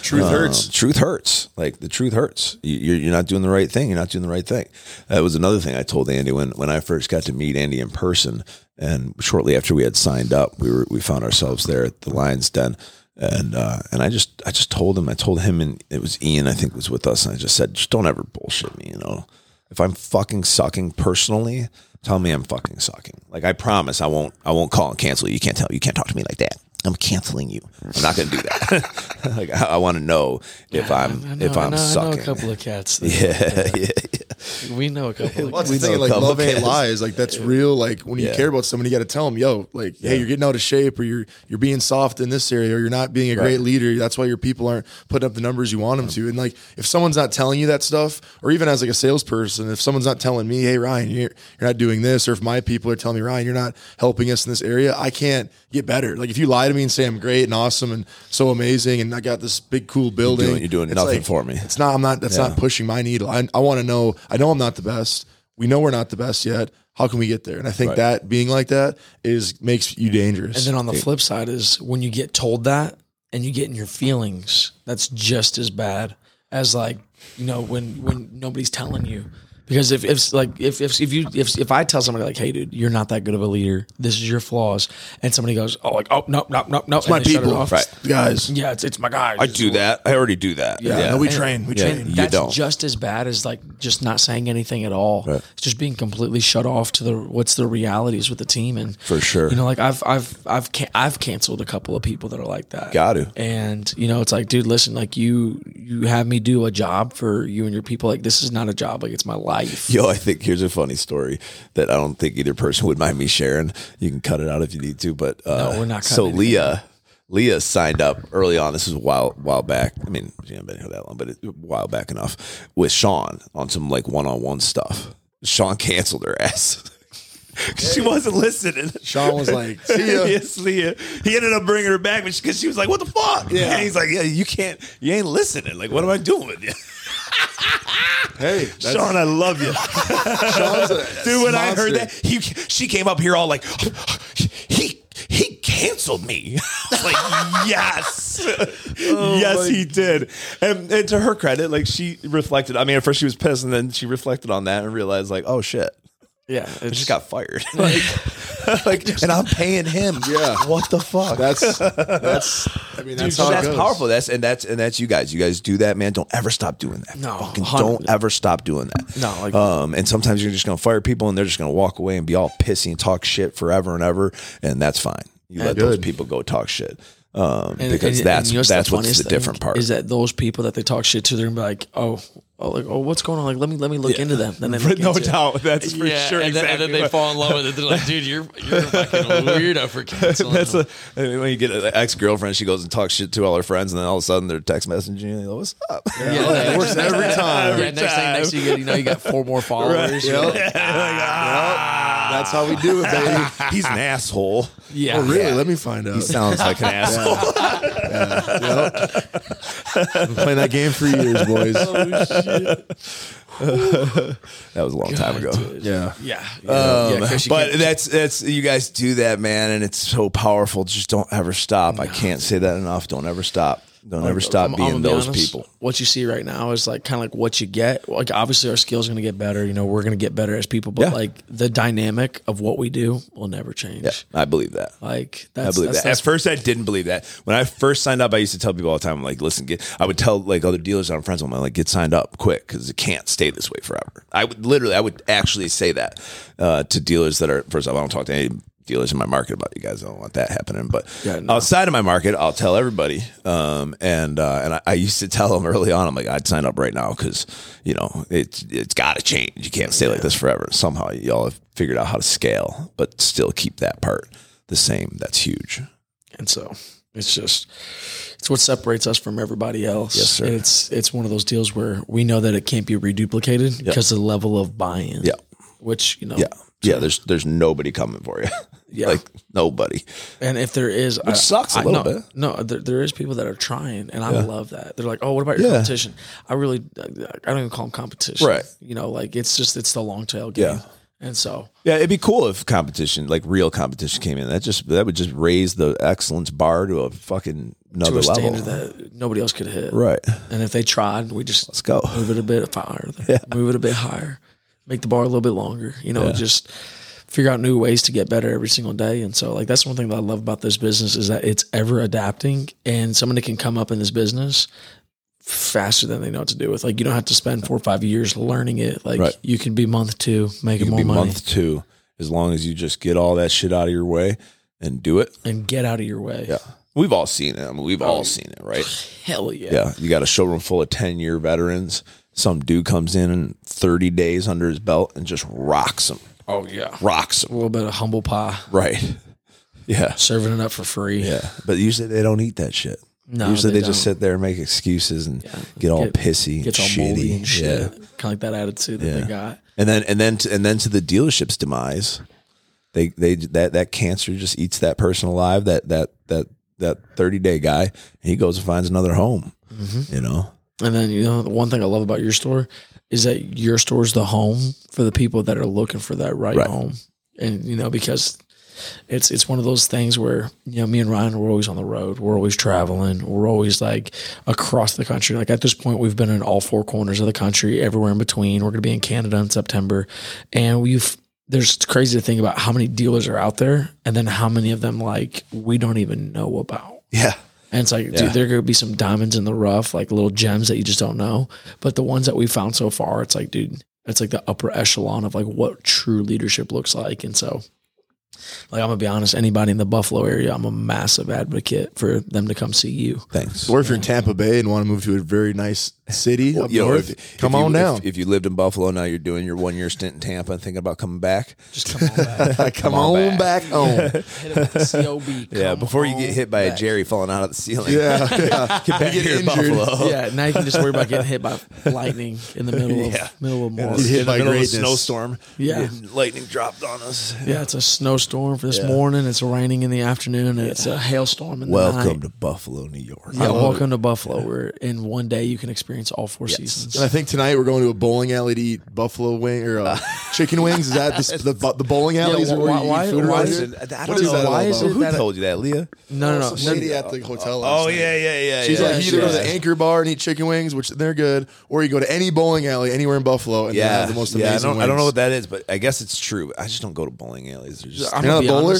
Truth hurts. Um, truth hurts. Like the truth hurts. You, you're, you're not doing the right thing. You're not doing the right thing. That was another thing I told Andy when, when I first got to meet Andy in person. And shortly after we had signed up, we were, we found ourselves there at the Lion's Den. And, uh, and I just, I just told him, I told him and it was Ian, I think was with us. And I just said, just don't ever bullshit me, you know? if I'm fucking sucking personally, tell me I'm fucking sucking. Like, I promise I won't, I won't call and cancel you. You can't tell, you can't talk to me like that. I'm canceling you. I'm not going to do that. Like, I, I want to know if I'm, I know, if I'm I know, sucking. I know a couple of cats. Yeah, yeah, yeah. We know a couple. Well, of cats. Thing, like, love ain't lies. Like, that's real. Like, when you yeah. care about somebody, you got to tell them, yo, like, yeah. hey, you're getting out of shape, or you're, you're being soft in this area, or you're not being a right. great leader. That's why your people aren't putting up the numbers you want them to. And like, if someone's not telling you that stuff, or even as like a salesperson, if someone's not telling me, hey, Ryan, you're, you're not doing this, or if my people are telling me, Ryan, you're not helping us in this area, I can't get better. Like, if you lie to me and say I'm great and awesome and so amazing and I got this big cool building, you're doing, you're doing nothing like, for me. It's not, I'm not, that's yeah. not pushing my needle. I, I want to know, I know I'm not the best. We know we're not the best yet. How can we get there? And I think right. that being like that is, makes you dangerous. And then on the flip side is when you get told that and you get in your feelings, that's just as bad as like, you know, when, when nobody's telling you. Because if, if like if if if you if if I tell somebody like, hey dude, you're not that good of a leader, this is your flaws, and somebody goes, oh like oh no no no no, it's my people, it right. guys, yeah, it's it's my guys. I do that. I already do that. Yeah, yeah. No, we train, we yeah. train. You that's don't. Just as bad as like just not saying anything at all. Right. It's just being completely shut off to the what's the realities with the team, and for sure, you know, like I've I've I've can- I've canceled a couple of people that are like that. Got to, and you know, it's like, dude, listen, like you you have me do a job for you and your people. Like, this is not a job. Like, it's my life. Life. Yo, I think here's a funny story that I don't think either person would mind me sharing. You can cut it out if you need to, but uh, no, we're not. So anything. Leah, Leah signed up early on. This was a while, while back. I mean, she hasn't been here that long, but it, a while back enough with Sean on some like one-on-one stuff. Sean canceled her ass. She wasn't listening. Sean was like, see ya. Yes, Leah. He ended up bringing her back because she was like, what the fuck? Yeah. And he's like, yeah, you can't, you ain't listening. Like, what am I doing? Hey, Sean, I love you. Sean's a dude, when monster. I heard that, he, she came up here all like, he he canceled me. Like, yes. Oh, yes, my. He did. And, and to her credit, like, she reflected. I mean, at first she was pissed, and then she reflected on that and realized, like, oh, shit. Yeah, I just got fired. Like, like, and I'm paying him. Yeah, what the fuck? That's that's. I mean, that's Dude, how that's it goes. Powerful. That's and that's and that's you guys. You guys do that, man. Don't ever stop doing that. No, fucking don't ever stop doing that. No, like, um, and sometimes you're just gonna fire people, and they're just gonna walk away and be all pissy and talk shit forever and ever, and that's fine. You let good. Those people go talk shit. Um, and, because and, that's and that's, that's what's the different part is that those people that they talk shit to, they're gonna be like, oh, oh, like, oh, what's going on? Like, let me let me look yeah. into them. Then they look no into doubt, it. That's for yeah, sure. And, exactly. then, and then they fall in love with it. They're like, dude, you're you're fucking weirdo for canceling. That's a, I mean, when you get an ex girlfriend, she goes and talks shit to all her friends, and then all of a sudden they're text messaging you. Like, what's up? Yeah, yeah, like, it works every time. Every yeah, next time. Thing, next thing you get, you know, you got four more followers. Right. Yep. Like, ah, yep. That's how we do it, baby. He's an asshole. Yeah. Oh, really? Yeah. Let me find out. He sounds like an asshole. Yeah. Yeah. Yep. I've been playing that game for years, boys. Oh, shit. That was a long God, time ago. Dude. Yeah, yeah. yeah. Um, yeah but get, that's that's you guys do that, man, and it's so powerful. Just don't ever stop. No. I can't say that enough. Don't ever stop. Don't ever stop I'm, being I'm those be honest, people. What you see right now is like kind of like what you get. Like, obviously our skills are going to get better. You know, we're going to get better as people, but yeah. like the dynamic of what we do will never change. Yeah, I believe that. Like that's, I believe that's, that. That's, At first, I didn't believe that. When I first signed up, I used to tell people all the time, like, listen, get, I would tell like other dealers that I'm friends with, I'm like, get signed up quick because it can't stay this way forever. I would literally, I would actually say that uh, to dealers that are, first of all, I don't talk to any dealers in my market about you guys. I don't want that happening, but yeah, no. outside of my market, I'll tell everybody. Um, and, uh, and I, I used to tell them early on, I'm like, I'd sign up right now. Cause you know, it's, it's gotta change. You can't stay yeah. like this forever. Somehow y'all have figured out how to scale, but still keep that part the same. That's huge. And so it's just, it's what separates us from everybody else. Yes, sir. And it's, it's one of those deals where we know that it can't be reduplicated yep. because of the level of buy-in, yep. which, you know, yeah. Yeah, there's there's nobody coming for you. Yeah, like nobody. And if there is, which I, sucks a I, little no, bit. No, there, there is people that are trying, and I yeah. love that. They're like, oh, what about your yeah. competition? I really, I don't even call them competition, right? You know, like it's just it's the long tail game. Yeah. And so, yeah, it'd be cool if competition, like real competition, came in. That just that would just raise the excellence bar to a fucking another to a level that nobody else could hit, right? And if they tried, we just let's go move it a bit higher, yeah. move it a bit higher. Make the bar a little bit longer, you know, yeah. just figure out new ways to get better every single day. And so like, that's one thing that I love about this business is that it's ever adapting, and somebody can come up in this business faster than they know what to do with. Like, you don't have to spend four or five years learning it. Like, right. you can be month two, make you can more be money. Month two, as long as you just get all that shit out of your way and do it. And get out of your way. Yeah. We've all seen it. I mean, we've all seen it, right? Hell yeah. Yeah. You got a showroom full of ten-year veterans. Some dude comes in in thirty days under his belt and just rocks them. Oh, yeah. Rocks them. A little bit of humble pie. Right. Yeah. Serving it up for free. Yeah. But usually they don't eat that shit. No, Usually they, they just sit there and make excuses and yeah. get all get, pissy and shitty. And shit. Yeah. Kind of like that attitude that yeah. they got. And then and then, to, and then to the dealership's demise, they they that, that cancer just eats that person alive, that that that that thirty-day guy, and he goes and finds another home, mm-hmm. you know? And then, you know, the one thing I love about your store is that your store is the home for the people that are looking for that right, right. home. And, you know, because it's it's one of those things where, you know, me and Ryan, we're always on the road. We're always traveling. We're always, like, across the country. Like, at this point, we've been in all four corners of the country, everywhere in between. We're going to be in Canada in September. And we've... There's it's crazy to think about how many dealers are out there and then how many of them, like, we don't even know about. Yeah. And it's like, yeah. dude, there could be some diamonds in the rough, like little gems that you just don't know. But the ones that we found so far, it's like, dude, it's like the upper echelon of, like, what true leadership looks like. And so, like, I'm going to be honest, anybody in the Buffalo area, I'm a massive advocate for them to come see you. Thanks. Or if you're in Tampa Bay and want to move to a very nice city well, up north, if, come if you, on down. If, if you lived in Buffalo, now you're doing your one-year stint in Tampa and thinking about coming back. Just come on back. come, come on back, back home. Hit up the C O B. Yeah, before you get hit by back. a Jerry falling out of the ceiling. Yeah. yeah. Get back here in Buffalo. Yeah, now you can just worry about getting hit by lightning in the middle yeah. of middle of March. Hit in by the middle of a snowstorm. Yeah. Lightning dropped on us. Yeah, yeah it's a snowstorm for this yeah. morning. It's raining in the afternoon. And yeah. it's a hailstorm in the welcome night. Welcome to Buffalo, New York. Yeah, welcome to Buffalo. Where in one day you can experience all four yes. seasons. And I think tonight we're going to a bowling alley to eat buffalo wing or uh, chicken wings. Is that the, the, the bowling alleys? Yeah, why, why, why, why is it? I don't know. Why is it? Who told you that, Leah? No, no, no. Some lady at the hotel. Oh, yeah, yeah, yeah. She's yeah, like, you either go to the Anchor Bar and eat chicken wings, which they're good, or you go to any bowling alley anywhere in Buffalo and yeah. they have the most amazing yeah, I don't, wings. I don't know what that is, but I guess it's true. I just don't go to bowling alleys. They're just, I'm not a bowler?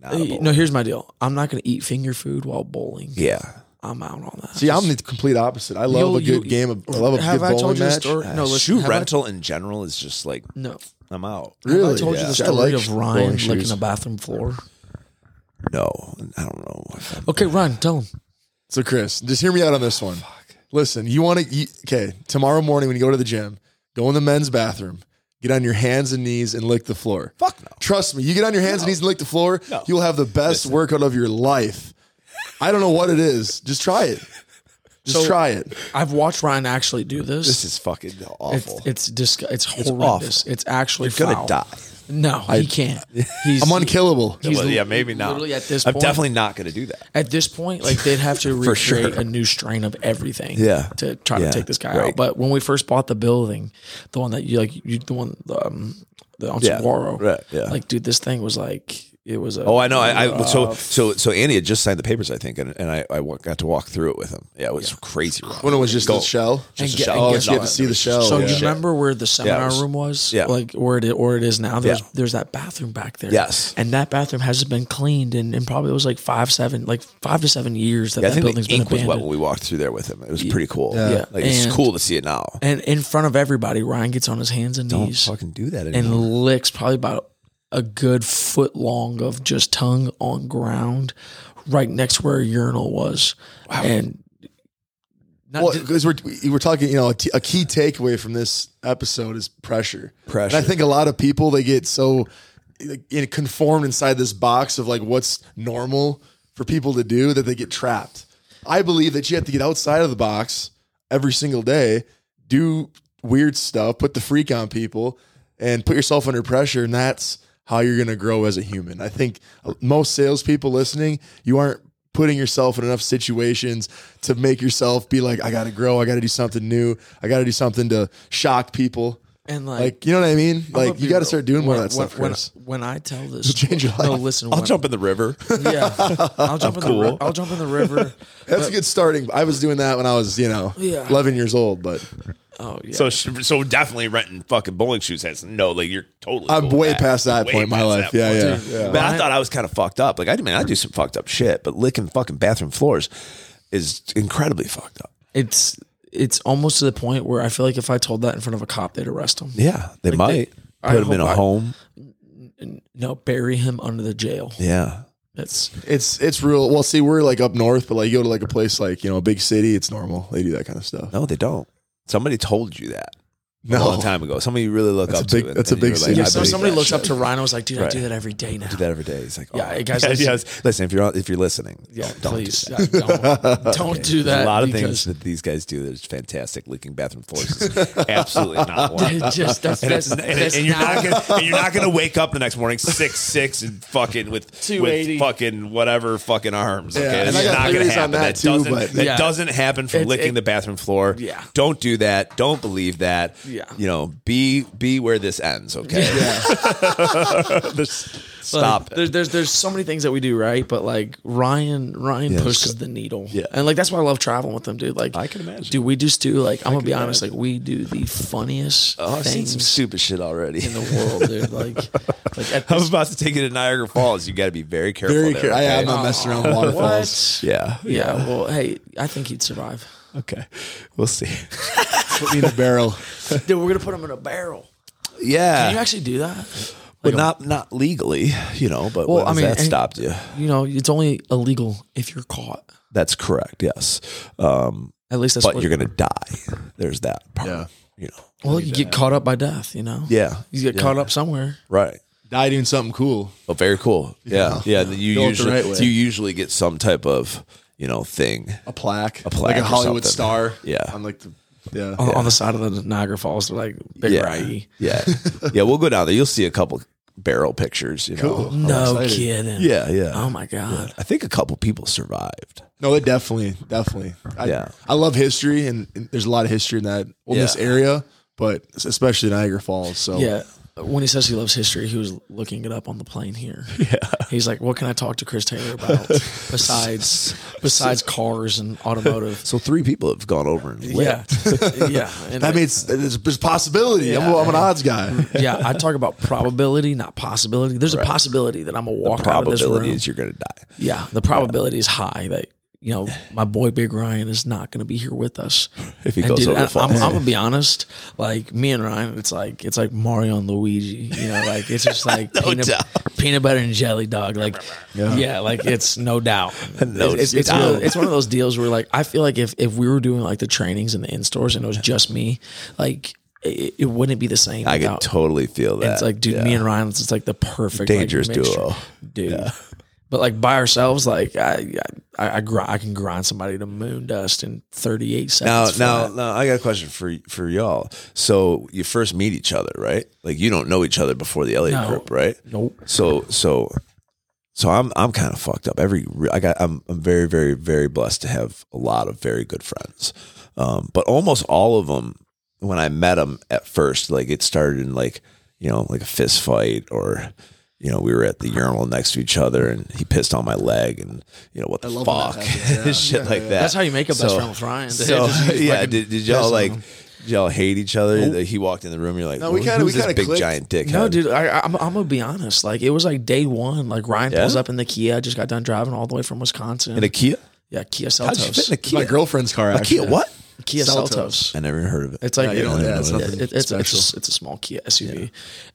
Not a bowler. No, here's my deal. I'm not going to eat finger food while bowling. Yeah. I'm out on that. See, I'm the complete opposite. I love Yo, a good you, game of. I love a good bowling match. Uh, no, listen, shoe rental I, in general is just like no. I'm out. Really? Have I told yeah. you the story like of Ryan licking a bathroom floor? No, I don't know. Okay, Ryan, tell him. So, Chris, just hear me out on this one. Fuck. Listen, you want to? Okay, tomorrow morning when you go to the gym, go in the men's bathroom. Get on your hands and knees and lick the floor. Fuck no. Trust me, you get on your hands no. and knees and lick the floor. No. You'll have the best listen. workout of your life. I don't know what it is. Just try it. Just so, try it. I've watched Ryan actually do this. This is fucking awful. It's it's, dis- it's horrendous. It's, it's actually You're foul. You're going to die. No, I, he can't. He's, I'm unkillable. He's well, yeah, maybe not. Literally at this point, I'm definitely not going to do that. At this point, like they'd have to recreate sure. a new strain of everything. Yeah. to try yeah. to take this guy right. out. But when we first bought the building, the one that you like, you the one um, the on yeah. Saguaro, right. yeah. like dude, this thing was like. It was. A, oh, I know. I, I so so so. Andy had just signed the papers, I think, and, and I, I got to walk through it with him. Yeah, it was yeah. crazy. Rough. When it was just Go. the shell, just and a shell. Oh, you had to see the shell. So yeah. you remember where the seminar yeah. room was? Yeah, like where it where it is now. There's yeah. there's that bathroom back there. Yes, and that bathroom hasn't been cleaned, and, and probably it was like five seven, like five to seven years that yeah, that I think building's the ink been abandoned. Was wet when we walked through there with him. It was yeah. pretty cool. Yeah, yeah. like and, it's cool to see it now. And in front of everybody, Ryan gets on his hands and knees. Don't fucking do that anymore. And licks probably about. A good foot long of just tongue on ground right next where a urinal was. Wow. And because well, we're, we're talking, you know, a, t- a key takeaway from this episode is pressure. Pressure. And I think a lot of people, they get so like, conformed inside this box of like what's normal for people to do that they get trapped. I believe that you have to get outside of the box every single day, do weird stuff, put the freak on people and put yourself under pressure. And that's, how you're going to grow as a human. I think most salespeople listening, you aren't putting yourself in enough situations to make yourself be like, I got to grow. I got to do something new. I got to do something to shock people. And like, like you know what I mean? Like you got to start doing more of that when, stuff. When, Chris. when I tell this, It'll change your life. No, listen, I'll when, jump in the river. Yeah. I'll jump I'm in cool. the river. I'll jump in the river. That's but, a good starting. I was doing that when I was, you know, yeah. eleven years old, but Oh yeah. So so definitely renting fucking bowling shoes has no like you're totally. I'm cool way that. past that way point in my life. Yeah, yeah, yeah. Man, I thought I was kind of fucked up. Like I mean, I do some fucked up shit, but licking fucking bathroom floors is incredibly fucked up. It's it's almost to the point where I feel like if I told that in front of a cop, they'd arrest him. Yeah, they like might. They, Put I him in a I, home. No, bury him under the jail. Yeah. It's it's it's real. Well, see, we're like up north, but like you go to like a place like, you know, a big city, it's normal. They do that kind of stuff. No, they don't. Somebody told you that. No. A long time ago. Somebody you really look that's up big, to. It, that's a big secret. Like, yeah, so somebody looks shit. up to Ryan. I was like, dude, right. I do that every day now. I do that every day. He's like, oh. Yeah, guys. Yeah, listen. Yes. Listen, if you're, on, if you're listening, yeah, don't, please, don't do that. Yeah, don't don't yeah. do that. There's a lot of things that these guys do that is fantastic. Leaking bathroom floors is absolutely not one. Just, that's, and, that's, and, that's and, not. And you're not going to wake up the next morning six six and fucking with, with fucking whatever fucking arms. Okay, yeah, that's not going to happen. That doesn't That doesn't happen from licking the bathroom floor. Don't do that. Don't believe that. Yeah. You know, be be where this ends, okay? Yeah. Stop. Like, there's there's there's so many things that we do right, but like Ryan Ryan yeah, pushes the needle, yeah, and like that's why I love traveling with them, dude. Like I can imagine, dude. We just do like I I'm gonna be imagine. honest, like we do the funniest oh, things. I've seen some stupid shit already in the world, dude. Like, like at I was about to take you to Niagara Falls. You got to be very careful. Very careful. Okay? I am not messing around with waterfalls. Yeah, yeah, yeah. Well, hey, I think he'd survive. Okay, we'll see. Put me in a barrel, dude. We're gonna put him in a barrel. Yeah, can you actually do that? Like but a, not not legally, you know. But well, I mean, that stopped you. You know, it's only illegal if you're caught. That's correct. Yes. Um, At least that's. But you're gonna die. There's that part. Yeah. You know. Well, you get caught up by death. You know. Yeah. You get yeah. caught up somewhere. Right. Die doing something cool. Oh, very cool. Yeah. Yeah. yeah. yeah. You Go usually right you usually get some type of you know thing. A plaque. A plaque. Like a Hollywood star. Yeah. On like the. Yeah. On, yeah. on the side of the Niagara Falls, like big yeah. Rai. Yeah. yeah, we'll go down there. You'll see a couple barrel pictures, you cool. know. No kidding. Yeah, yeah. Oh my god. Yeah. I think a couple people survived. No, it definitely, definitely. I, yeah. I love history and, and there's a lot of history in that in yeah. this area, but especially Niagara Falls. So yeah. When he says he loves history, he was looking it up on the plane here. Yeah. He's like, what can I talk to Chris Taylor about besides besides cars and automotive? So three people have gone over and lived. Yeah. yeah. And that like, means there's a possibility. Yeah, I'm, I'm an odds guy. Yeah. I talk about probability, not possibility. There's right. a possibility that I'm going to walk out of this room. The probability is you're going to die. Yeah. The probability yeah. is high that, you know, my boy Big Ryan is not going to be here with us. If he and goes dude, over I, I'm, I'm going to be honest. Like me and Ryan, it's like it's like Mario and Luigi. You know, like it's just like no peanut, peanut butter and jelly, dog. Like yeah, yeah like it's no doubt. No it's, it's, doubt. It's, one of, it's one of those deals where like I feel like if if we were doing like the trainings in the in stores and it was just me, like. It, it wouldn't be the same. I without, can totally feel that. It's like, dude, yeah. me and Ryan, it's like the perfect dangerous like, duo, dude. Yeah. But like by ourselves, like I, I, I, I can grind somebody to moon dust in thirty-eight seconds. Now, now, now, I got a question for for y'all. So you first meet each other, right? Like you don't know each other before the Elliott no. Group, right? Nope. So, so, so I'm I'm kind of fucked up. Every I got I'm I'm very very very blessed to have a lot of very good friends, um, but almost all of them when I met them at first, like it started in like you know like a fist fight or. You know, we were at the urinal next to each other and he pissed on my leg and, you know, what the fuck, happens, yeah. shit yeah, like yeah. that. That's how you make a best so, friend with Ryan. So, just, yeah, like did, did y'all like, did y'all hate each other? Nope. He walked in the room and you're like, no, we kinda, who's we this big clicked. Giant dickhead? No, dude, I, I'm, I'm going to be honest. Like, it was like day one. Like, Ryan yeah? pulls up in the Kia. I just got done driving all the way from Wisconsin. In a Kia? Yeah, Kia Seltos. How'd you fit in a Kia? My girlfriend's car, actually. A Kia what? Kia Seltos. Seltos. I never heard of it. It's like no, you don't yeah, it's, it, it, it's, it's, a, it's a small Kia S U V. Yeah.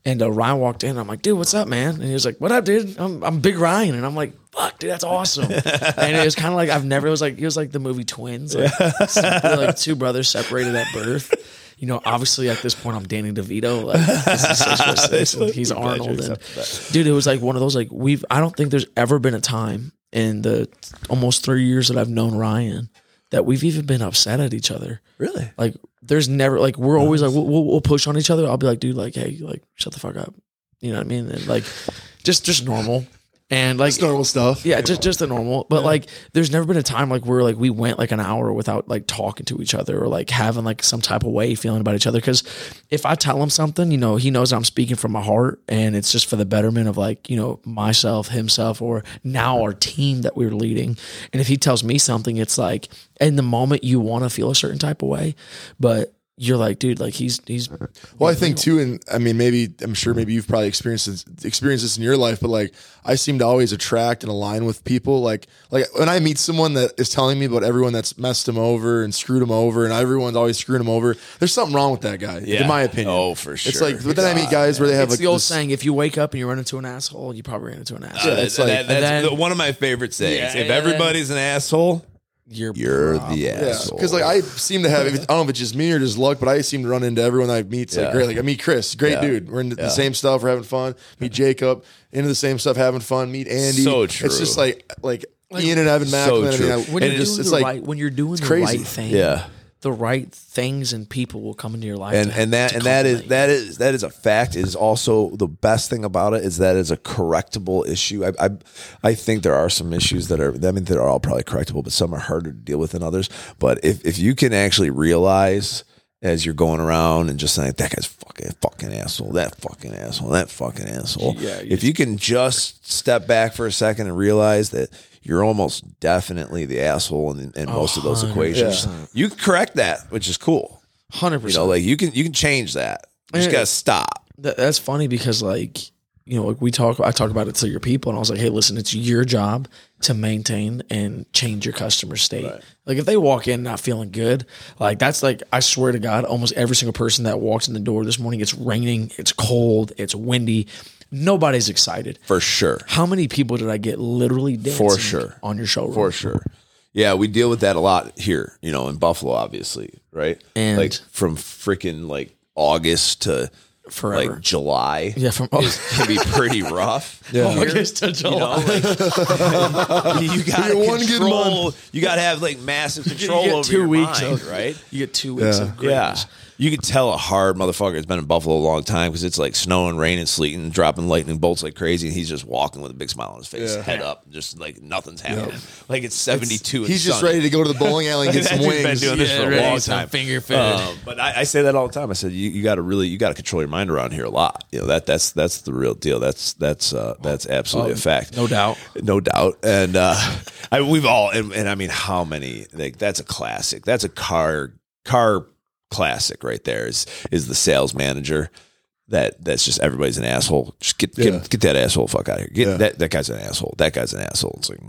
And uh, Ryan walked in. I'm like, dude, what's up, man? And he was like, what up, dude? I'm, I'm Big Ryan. And I'm like, fuck, dude, that's awesome. And it was kind of like I've never. It was like it was like the movie Twins. Like, like two brothers separated at birth. You know, obviously at this point I'm Danny DeVito. Like, this is and he's Arnold. And, dude, it was like one of those like we've. I don't think there's ever been a time in the almost three years that I've known Ryan. That we've even been upset at each other. Really? Like, there's never, like, we're always like, we'll, we'll, we'll push on each other. I'll be like, dude, like, hey, like, shut the fuck up. You know what I mean? And like, just, just normal. And like, just normal stuff. Yeah, just, just the normal. But yeah. like, there's never been a time like where like we went like an hour without like talking to each other or like having like some type of way feeling about each other. Cause if I tell him something, you know, he knows I'm speaking from my heart and it's just for the betterment of like, you know, myself, himself, or now our team that we're leading. And if he tells me something, it's like in the moment you want to feel a certain type of way, but you're like, dude, like he's, he's, well, I think too. And I mean, maybe, I'm sure maybe you've probably experienced this, experienced this in your life, but like, I seem to always attract and align with people. Like, like when I meet someone that is telling me about everyone that's messed him over and screwed him over and everyone's always screwing him over, there's something wrong with that guy. Yeah. In my opinion. Oh, for sure. It's like, but then God, I meet guys man. where they have it's like the old this, saying, if you wake up and you run into an asshole, you probably ran into an asshole. Uh, it's that, like, that, that's then, the, one of my favorite sayings. Yeah, if yeah, everybody's then, an asshole, You're, You're the asshole. Because yeah. like I seem to have, I don't know if it's just me or just luck, but I seem to run into everyone I meet. It's yeah. like great. Like I meet Chris, great yeah. dude. We're into yeah. the same stuff. We're having fun. Meet Jacob, into the same stuff, having fun. Meet Andy. So true. It's just like like, like Ian and Evan Macklin. So and I, when, and you're just, it's like, right, when you're doing it's the crazy. right thing, yeah. the right things and people will come into your life. And to, and that and that is that is that is a fact. It is also the best thing about it is that it's a correctable issue. I, I I think there are some issues that are I mean that are all probably correctable, but some are harder to deal with than others. But if if you can actually realize as you're going around and just saying that guy's fucking fucking asshole, that fucking asshole, that fucking asshole. Yeah, if you can just step back for a second and realize that you're almost definitely the asshole in, in oh, most of those equations. Yeah. You correct that, which is cool. one hundred percent You know, like you can you can change that. You just got to stop. That, that's funny because like, you know, like we talk I talk about it to your people and I was like, "Hey, listen, it's your job to maintain and change your customer state." Right. Like if they walk in not feeling good, like that's like I swear to God, almost every single person that walks in the door this morning, it's raining, it's cold, it's windy. Nobody's excited. For sure. How many people did I get literally dancing For sure. on your showroom? For sure. Yeah, we deal with that a lot here, you know, in Buffalo, obviously, right? And like from freaking like August to forever. like July. Yeah, from August can be pretty rough. yeah. August to July. You know, like, you got to control. You got to have like massive control you get, you get over two your weeks mind, of, right? You get two weeks yeah. of greatness. Yeah. You could tell a hard motherfucker has been in Buffalo a long time because it's like snowing, raining, sleeting, dropping lightning bolts like crazy, and he's just walking with a big smile on his face, yeah. head up, just like nothing's happening. Yeah. Like it's seventy-two It's, and he's sunny. Just ready to go to the bowling alley and get some wings. Been doing yeah, this for a long time. Finger food. Um, but I, I say that all the time. I said you, you got to really, you got to control your mind around here a lot. You know that that's that's the real deal. That's that's uh, that's absolutely um, a fact. No doubt. No doubt. And uh, I, we've all and, and I mean, how many? Like that's a classic. That's a car car. Classic right there is is the sales manager that that's just everybody's an asshole. Just get yeah. get, get that asshole fuck out of here. Get yeah. that that guy's an asshole. That guy's an asshole. It's like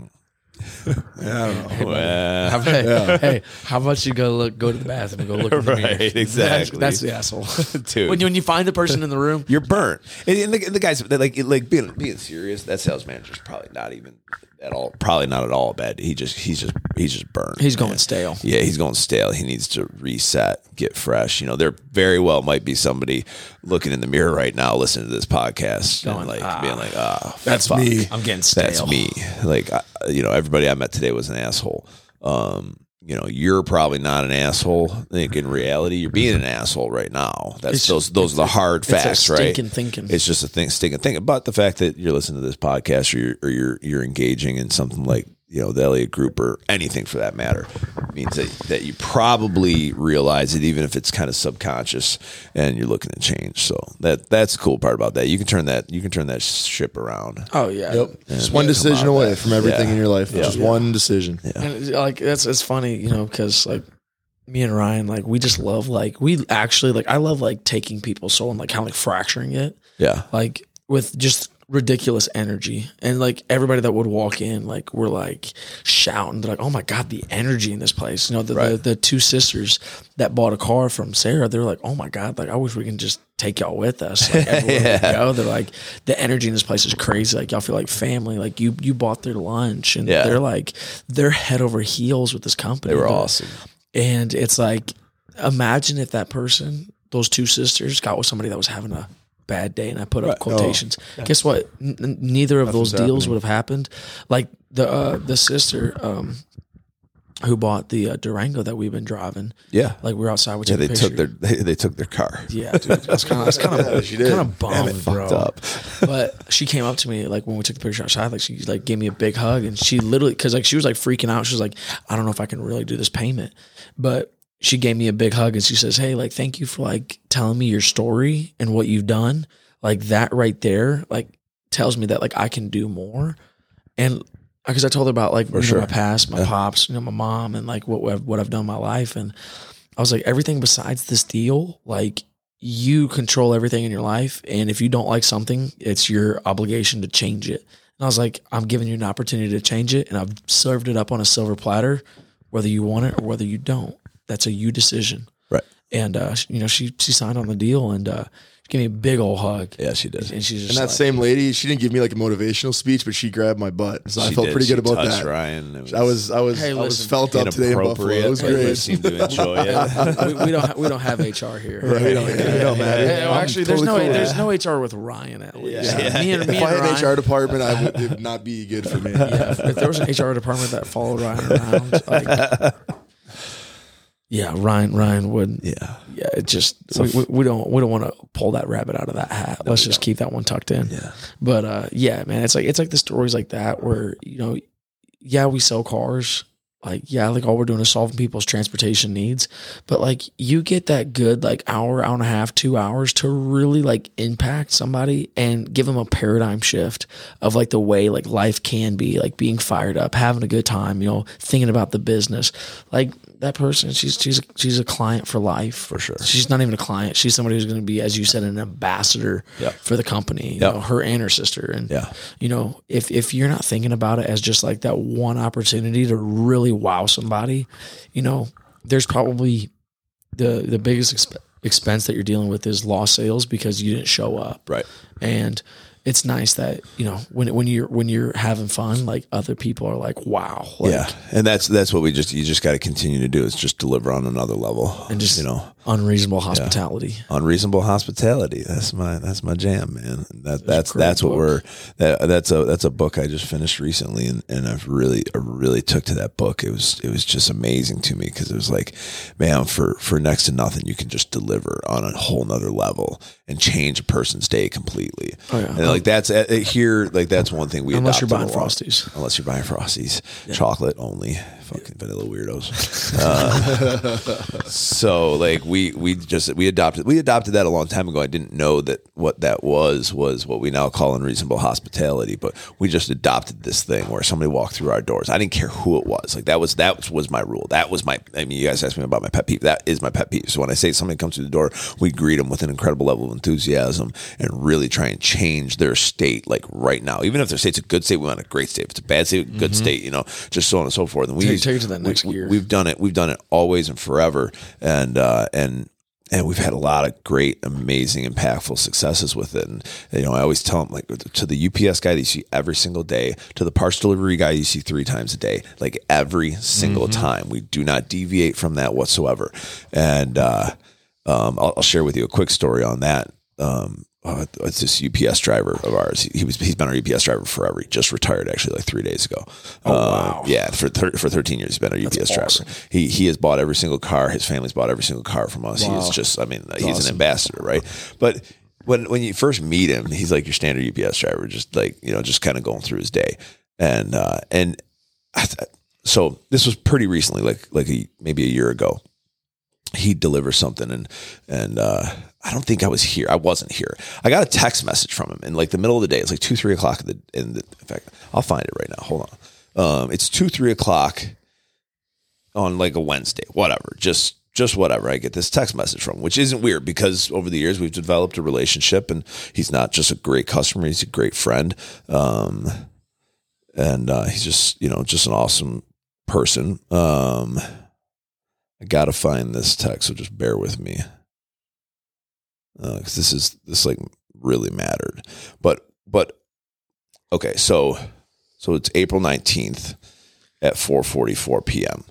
yeah, I don't know. Well, how, hey, yeah. hey, how about you go look go to the bathroom and go look at the right, mirror? Exactly. That's, that's the asshole. Dude. When you, when you find the person in the room, you're burnt. And, and the, the guys like like being being serious, that sales manager's probably not even at all probably not at all bad. He just he's just he's just burnt. He's going man. stale. Yeah, he's going stale. He needs to reset, get fresh. You know, there very well might be somebody looking in the mirror right now listening to this podcast going, and like ah, being like, "Ah, oh, that's fuck. me. I'm getting stale. That's me." Like I, you know, everybody I met today was an asshole. Um, you know, you're probably not an asshole. I think in reality, you're being an asshole right now. That's it's, those those are the hard it's facts, a stinking right? Thinking. It's just a thing, stinking thinking. But the fact that you're listening to this podcast or you're, or you're you're engaging in something like you know the Elliott Group or anything for that matter means that that you probably realize it, even if it's kind of subconscious, and you're looking to change. So that that's the cool part about that. You can turn that you can turn that ship around. Oh yeah, yep. Just one decision away from everything yeah. in your life. Yep. Just yeah. one decision. Yeah. And like that's it's funny, you know, because like me and Ryan, like we just love like we actually like I love like taking people's soul and like kind of like fracturing it. Yeah, like with just. ridiculous energy and like everybody that would walk in like we're like shouting they're like oh my god the energy in this place you know the, right. the the two sisters that bought a car from Sarah they're like oh my god like I wish we can just take y'all with us like everywhere yeah. we go they're like the energy in this place is crazy like y'all feel like family like you you bought their lunch and yeah. they're like they're head over heels with this company they were but, awesome and it's like imagine if that person those two sisters got with somebody that was having a bad day and I put up right. quotations. Oh, yeah. Guess what? N- neither of Nothing's those deals happening. would have happened. Like the uh, the sister um, who bought the uh, Durango that we've been driving. Yeah, like we were outside. We yeah, they took their they, they took their car. Yeah, dude, that's kind of that's kind of kind of bummed, bro. Up. But she came up to me like when we took the picture outside. Like she like gave me a big hug and she literally because like she was like freaking out. She was like, I don't know if I can really do this payment, but. She gave me a big hug and she says, hey, like, thank you for like telling me your story and what you've done. Like that right there, like tells me that like I can do more. And because I told her about like you know, sure. my past, my yeah. pops, you know, my mom and like what, what I've done in my life. And I was like, everything besides this deal, like, you control everything in your life. And if you don't like something, it's your obligation to change it. And I was like, I'm giving you an opportunity to change it. And I've served it up on a silver platter, whether you want it or whether you don't. That's a you decision. Right. And, uh, you know, she, she signed on the deal and, uh, give me a big old hug. Yeah, she did. And, she's just and that like, same lady, she didn't give me like a motivational speech, but she grabbed my butt. So I felt did. pretty she good about that. Ryan, was, I was, I was, hey, I listen, was felt up today in Buffalo. It was great. Seemed to enjoy it. we, we don't, we don't have H R here. Right. We don't. Yeah. Yeah. We don't matter. Yeah. Yeah. Actually, there's totally no, cool. there's no H R with Ryan at least. Yeah. Yeah. Yeah. Me and, me if I had an H R department, I would, it would not be good for me. Yeah. If there was an H R department that followed Ryan around, like, yeah, Ryan. Ryan would. Yeah, yeah. It just so we, we, we don't we don't want to pull that rabbit out of that hat. No, Let's just don't. keep that one tucked in. Yeah. But uh, yeah, man, it's like it's like the stories like that where you know, yeah, we sell cars. Like yeah, like all we're doing is solving people's transportation needs. But like you get that good like hour, hour and a half, two hours to really like impact somebody and give them a paradigm shift of like the way like life can be, like being fired up, having a good time, you know, thinking about the business, like. That person, she's she's she's a client for life. For sure. She's not even a client. She's somebody who's going to be, as you said, an ambassador yep. for the company, you yep. know, her and her sister. And, yeah. you know, if, if you're not thinking about it as just like that one opportunity to really wow somebody, you know, there's probably the, the biggest exp- expense that you're dealing with is lost sales because you didn't show up. Right. And it's nice that, you know, when when you're when you're having fun, like other people are like, wow. Like, yeah. And that's that's what we just you just gotta continue to do is just deliver on another level. And just you know unreasonable hospitality. Yeah. Unreasonable hospitality. That's my that's my jam, man. That that's that's, that's what we're that that's a that's a book I just finished recently and, and I've really I really took to that book. It was it was just amazing to me because it was like, man, for, for next to nothing you can just deliver on a whole nother level and change a person's day completely. Oh yeah. And like that's uh, here, like that's one thing we unless you're buying Frosties, unless you're buying Frosties, yeah. chocolate only, fucking yeah. vanilla weirdos. Uh, so like we we just we adopted we adopted that a long time ago. I didn't know that what that was was what we now call unreasonable hospitality, but we just adopted this thing where somebody walked through our doors. I didn't care who it was. Like that was that was my rule. That was my. I mean, you guys asked me about my pet peeve. That is my pet peeve. So when I say somebody comes through the door, we greet them with an incredible level of enthusiasm and really try and change their state like right now. Even if their state's a good state, we want a great state. If it's a bad state, a good mm-hmm. state, you know, just so on and so forth. And we take, take it to that next we, year. We've done it. We've done it always and forever. And uh, and and we've had a lot of great, amazing, impactful successes with it. And you know, I always tell them like to the U P S guy that you see every single day, to the parts delivery guy you see three times a day, like every single mm-hmm. time. We do not deviate from that whatsoever. And uh, um, I'll, I'll share with you a quick story on that. Um, Uh, it's this U P S driver of ours. He, he was, he's been our U P S driver forever. He just retired actually like three days ago. Oh, uh, wow. Yeah. For thir- for thirteen years, he's been our U P S That's driver. Awesome. He, he has bought every single car. His family's bought every single car from us. Wow. He's just, I mean, That's he's awesome. an ambassador, right? But when, when you first meet him, he's like your standard U P S driver, just like, you know, just kind of going through his day. And, uh, and I th- so this was pretty recently, like, like a, maybe a year ago. He delivers something and, and, uh, I don't think I was here. I wasn't here. I got a text message from him in like the middle of the day. It's like two, three o'clock. In, the, in, the, in fact, I'll find it right now. Hold on. Um, it's two, three o'clock on like a Wednesday, whatever. Just, just whatever. I get this text message from him, which isn't weird because over the years we've developed a relationship and he's not just a great customer. He's a great friend. Um, and, uh, he's just, you know, just an awesome person. Um, I got to find this text. So just bear with me. Uh, cause this is, this like really mattered, but, but okay. So, so it's April nineteenth at four forty-four P M.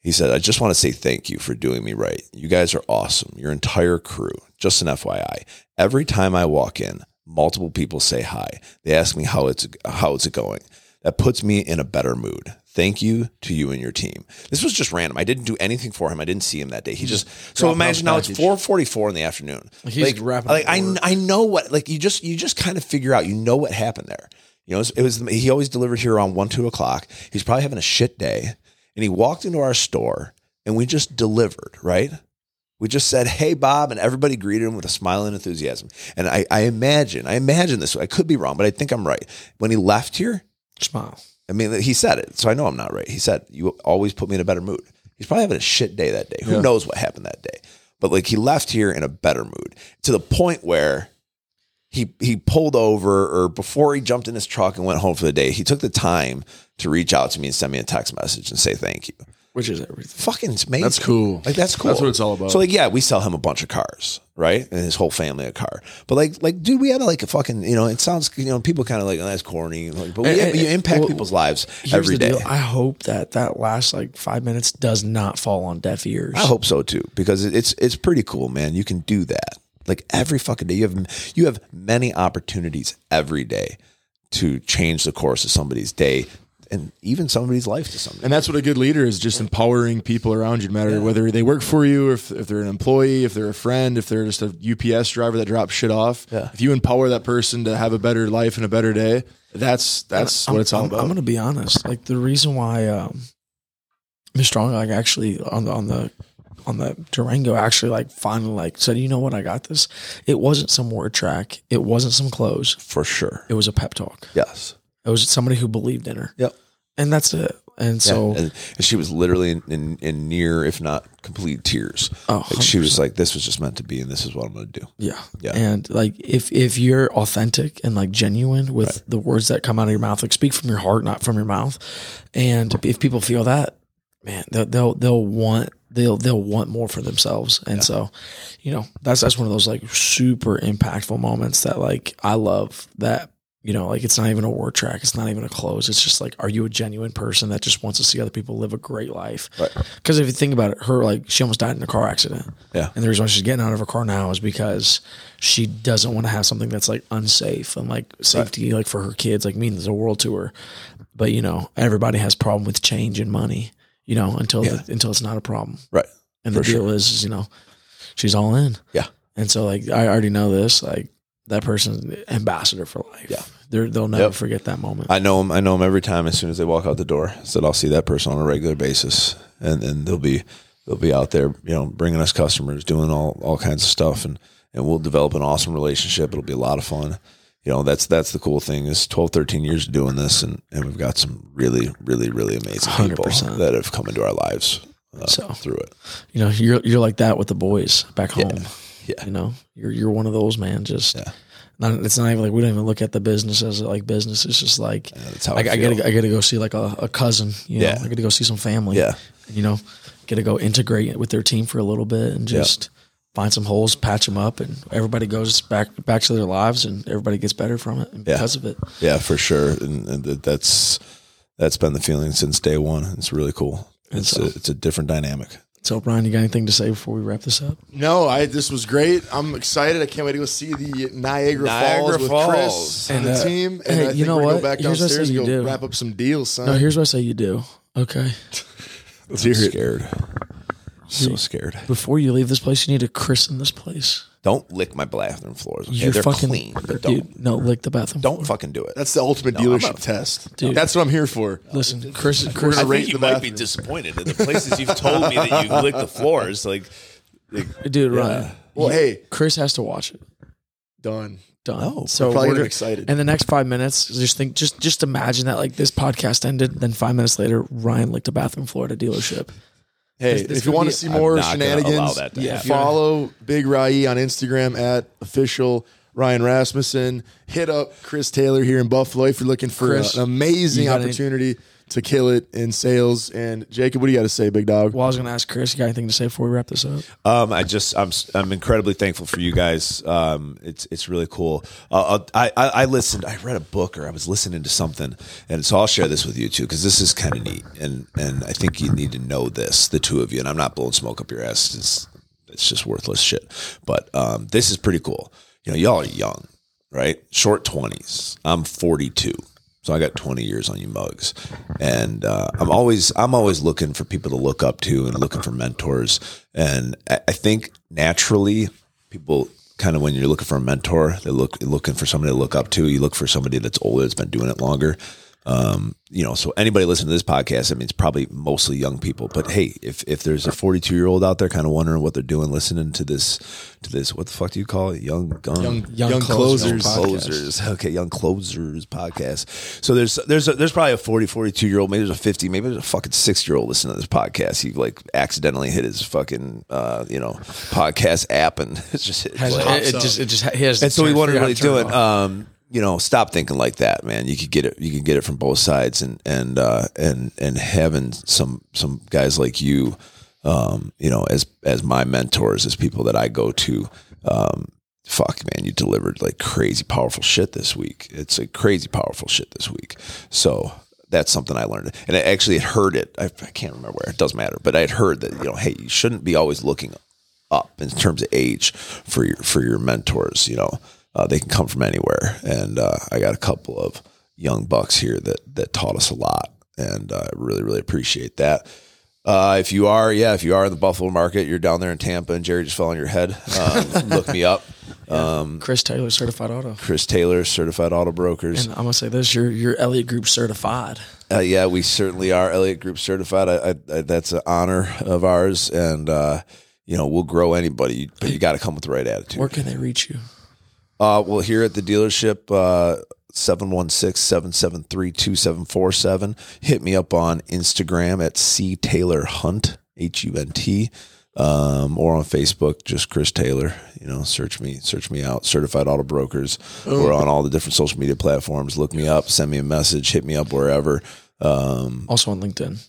He said, I just want to say thank you for doing me right. You guys are awesome. Your entire crew, just an F Y I. Every time I walk in, multiple people say hi. They ask me how it's, how it's going. That puts me in a better mood. Thank you to you and your team. This was just random. I didn't do anything for him. I didn't see him that day. He just, so imagine now it's four forty-four in the afternoon. Like he's like, wrapping like I, I know what, like you just, you just kind of figure out, you know what happened there. You know, it was, it was he always delivered here around one, two o'clock. He's probably having a shit day and he walked into our store and we just delivered, right? We just said, hey, Bob, and everybody greeted him with a smile and enthusiasm. And I, I imagine, I imagine this, I could be wrong, but I think I'm right. When he left here, smile. I mean, he said it, so I know I'm not right. He said, you always put me in a better mood. He's probably having a shit day that day. Who yeah. knows what happened that day? But like he left here in a better mood to the point where he he pulled over, or before he jumped in his truck and went home for the day, he took the time to reach out to me and send me a text message and say thank you. Which is everything. Fucking amazing. That's cool. Like that's cool. That's what it's all about. So like, yeah, we sell him a bunch of cars, right? And his whole family a car. But like, like, dude, we had like a fucking, you know, it sounds, you know, people kind of like, oh, that's corny. Like, but we, and, and, you impact well, people's lives every day. Deal. I hope that that last like five minutes does not fall on deaf ears. I hope so too, because it's it's pretty cool, man. You can do that like every fucking day. You have you have many opportunities every day to change the course of somebody's day. And even somebody's life to somebody. And that's what a good leader is, just empowering people around you, no matter yeah. whether they work for you, or if, if they're an employee, if they're a friend, if they're just a U P S driver that drops shit off. Yeah. If you empower that person to have a better life and a better day, that's that's I'm, what it's all I'm, about. I'm going to be honest. Like the reason why um, Miz Strong, like actually on the, on the, on the Durango actually like finally like said, you know what? I got this. It wasn't some word track. It wasn't some clothes. For sure. It was a pep talk. Yes. It was somebody who believed in her. Yep. And that's it. And so. Yeah. And she was literally in, in, in near, if not complete tears. Oh, like she was like, this was just meant to be, and this is what I'm going to do. Yeah. Yeah. And like, if, if you're authentic and like genuine with right. the words that come out of your mouth, like speak from your heart, not from your mouth. And if people feel that, man, they'll, they'll, they'll want, they'll, they'll want more for themselves. And yeah. so, you know, that's, that's one of those like super impactful moments that like, I love that. You know, like it's not even a word track. It's not even a close. It's just like, are you a genuine person that just wants to see other people live a great life? Because right. if you think about it, her, like she almost died in a car accident. Yeah. And the reason why she's getting out of her car now is because she doesn't want to have something that's like unsafe, and like safety, right. like for her kids, like means the world to her. But you know, everybody has a problem with change and money, you know, until, yeah. the, until it's not a problem. Right. And for the deal sure. is, is, you know, she's all in. Yeah. And so like, I already know this, like, that person's ambassador for life. Yeah. They're, they'll never yep. forget that moment. I know him. I know him every time. As soon as they walk out the door, I said, I'll see that person on a regular basis, and and they'll be they'll be out there, you know, bringing us customers, doing all, all kinds of stuff, and and we'll develop an awesome relationship. It'll be a lot of fun. You know, that's that's the cool thing is twelve, thirteen years of doing this, and and we've got some really, really, really amazing one hundred percent people that have come into our lives uh, so, through it. You know, you're you're like that with the boys back home. Yeah. Yeah. You know, you're you're one of those, man. Just yeah. not, it's not even like we don't even look at the business as like business. It's just like yeah, that's how I, I, I gotta I gotta go see like a, a cousin. You know, yeah. I gotta go see some family. Yeah, you know, gotta go integrate with their team for a little bit and just yeah. find some holes, patch them up, and everybody goes back back to their lives, and everybody gets better from it yeah. because of it. Yeah, for sure, and, and that's that's been the feeling since day one. It's really cool. And it's so, a, it's a different dynamic. So, Brian, you got anything to say before we wrap this up? No, I. This was great. I'm excited. I can't wait to go see the Niagara, Niagara Falls, Falls with Chris and the uh, team. And hey, I think you know we're what? Go back here's downstairs and go do. Wrap up some deals, son. No, here's what I say you do. Okay. Let's I'm hear it. Scared. So scared. Before you leave this place, you need to christen this place. Don't lick my bathroom floors. Okay? You're They're fucking clean, but don't. Dude, no, lick the bathroom. Don't floor. fucking do it. That's the ultimate no, dealership a, test. Dude. That's what I'm here for. Listen, Chris, Chris I think you might bathroom. be disappointed in the places you've told me that you've licked the floors. Like, like dude, Ryan. Yeah. Well, you, hey, Chris has to watch it. Done. Done. Oh, so we're probably we're, excited. In the next five minutes, just think, just just imagine that like this podcast ended, then five minutes later, Ryan licked a bathroom floor at a dealership. Hey, this, this if you want to see more shenanigans, yeah. follow Big Rai on Instagram at official Ryan Rasmussen. Hit up Chris Taylor here in Buffalo if you're looking for Chris, an amazing opportunity any- to kill it in sales. And Jacob, what do you got to say, big dog? Well, I was going to ask Chris, you got anything to say before we wrap this up? Um, I just, I'm, I'm incredibly thankful for you guys. Um, it's, it's really cool. Uh, I, I, I listened, I read a book or I was listening to something, and so I'll share this with you too, because this is kind of neat. And, and I think you need to know this, the two of you, and I'm not blowing smoke up your ass. It's, it's just worthless shit. But, um, this is pretty cool. You know, y'all are young, right? Short twenties. I'm forty-two. So I got twenty years on you mugs, and uh, I'm always I'm always looking for people to look up to and looking for mentors. And I, I think naturally, people kind of when you're looking for a mentor, they look looking for somebody to look up to. You look for somebody that's older, that's been doing it longer. Um, you know, so anybody listening to this podcast, I mean, it's probably mostly young people, but hey, if, if there's a forty-two year old out there kind of wondering what they're doing, listening to this, to this, what the fuck do you call it? Young gun, young, young, young closers, closers. Okay. Young closers podcast. So there's, there's, a, there's probably a forty, forty-two year old, maybe there's a fifty, maybe there's a fucking sixty year old listening to this podcast. He like accidentally hit his fucking, uh, you know, podcast app and it's just, it, it, it just, it just, he has, and so we wondered what he's doing. Um, You know, stop thinking like that, man. You could get it. You can get it from both sides, and and uh, and and having some some guys like you, um, you know, as as my mentors, as people that I go to. Um, fuck, man, you delivered like crazy powerful shit this week. It's like crazy powerful shit this week. So that's something I learned, and I actually had heard it. I, I can't remember where. It doesn't matter, but I had heard that, you know, hey, you shouldn't be always looking up in terms of age for your for your mentors. You know. Uh, they can come from anywhere. And uh, I got a couple of young bucks here that that taught us a lot. And I uh, really, really appreciate that. Uh, if you are, yeah, if you are in the Buffalo market, you're down there in Tampa and Jerry just fell on your head, um, look me up. Um, Chris Taylor, Certified Auto. Chris Taylor, Certified Auto Brokers. And I'm going to say this, you're, you're Elliott Group certified. Uh, yeah, we certainly are Elliott Group certified. I, I, I, that's an honor of ours. And, uh, you know, we'll grow anybody, but you got to come with the right attitude. Where can they reach you? Uh, well, here at the dealership, uh, seven one six, seven seven three, two seven four seven. Hit me up on Instagram at C Taylor Hunt, H U N T, um, or on Facebook, just Chris Taylor. You know, search me, search me out, Certified Auto Brokers. Ooh. We're on all the different social media platforms. Look me up, send me a message, hit me up wherever. Um, also on LinkedIn.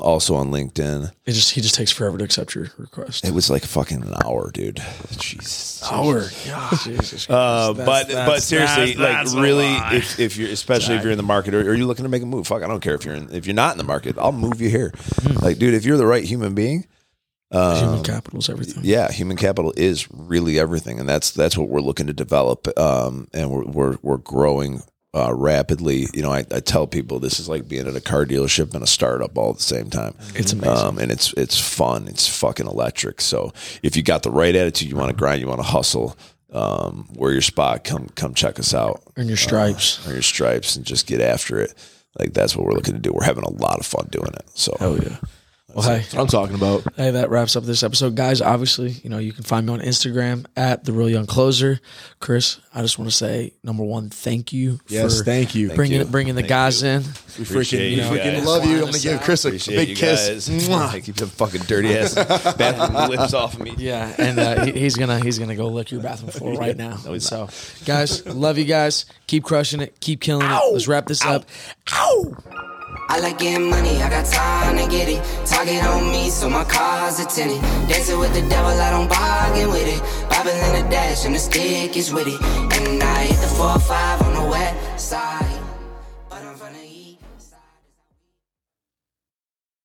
Also on LinkedIn. It just he just takes forever to accept your request. It was like fucking an hour, dude. Jeez, hour. God, Jesus Christ. Uh, that's, but that's, but seriously, that's, like that's really, if, if you're especially if you're in the market or, or you're looking to make a move, fuck, I don't care if you're in, if you're not in the market, I'll move you here. Mm. Like, dude, if you're the right human being, um, human capital is everything. Yeah, human capital is really everything, and that's that's what we're looking to develop. Um, and we're we're we're growing. Uh, rapidly, you know, I, I tell people this is like being at a car dealership and a startup all at the same time. It's amazing, um, and it's it's fun. It's fucking electric. So if you got the right attitude, you want to grind, you want to hustle, um, wear your spot. Come come check us out. Earn your stripes. Uh, earn your stripes, and just get after it. Like that's what we're looking to do. We're having a lot of fun doing it. So hell yeah. Well, hey, that's what I'm talking about. Hey, that wraps up this episode, guys. Obviously, you know, you can find me on Instagram at The Real Young Closer. Chris, I just want to say, number one, thank you. Yes, for thank you. Bringing thank you. bringing the thank guys you. in. We freaking, you freaking love you. I'm gonna give Chris a Appreciate big kiss. Like, keep them fucking dirty ass bathroom lips off of me. Yeah, and uh, he, he's gonna he's gonna go lick your bathroom floor right now. No, so, not. Guys, love you guys. Keep crushing it. Keep killing Ow. it. Let's wrap this Ow. up. Ow. I like getting money, I got time to get it. Target on me, so my car's a tenant. Dancing with the devil, I don't bargain with it. Bible in a dash and the stick is with it. And I hit the four five on the wet side.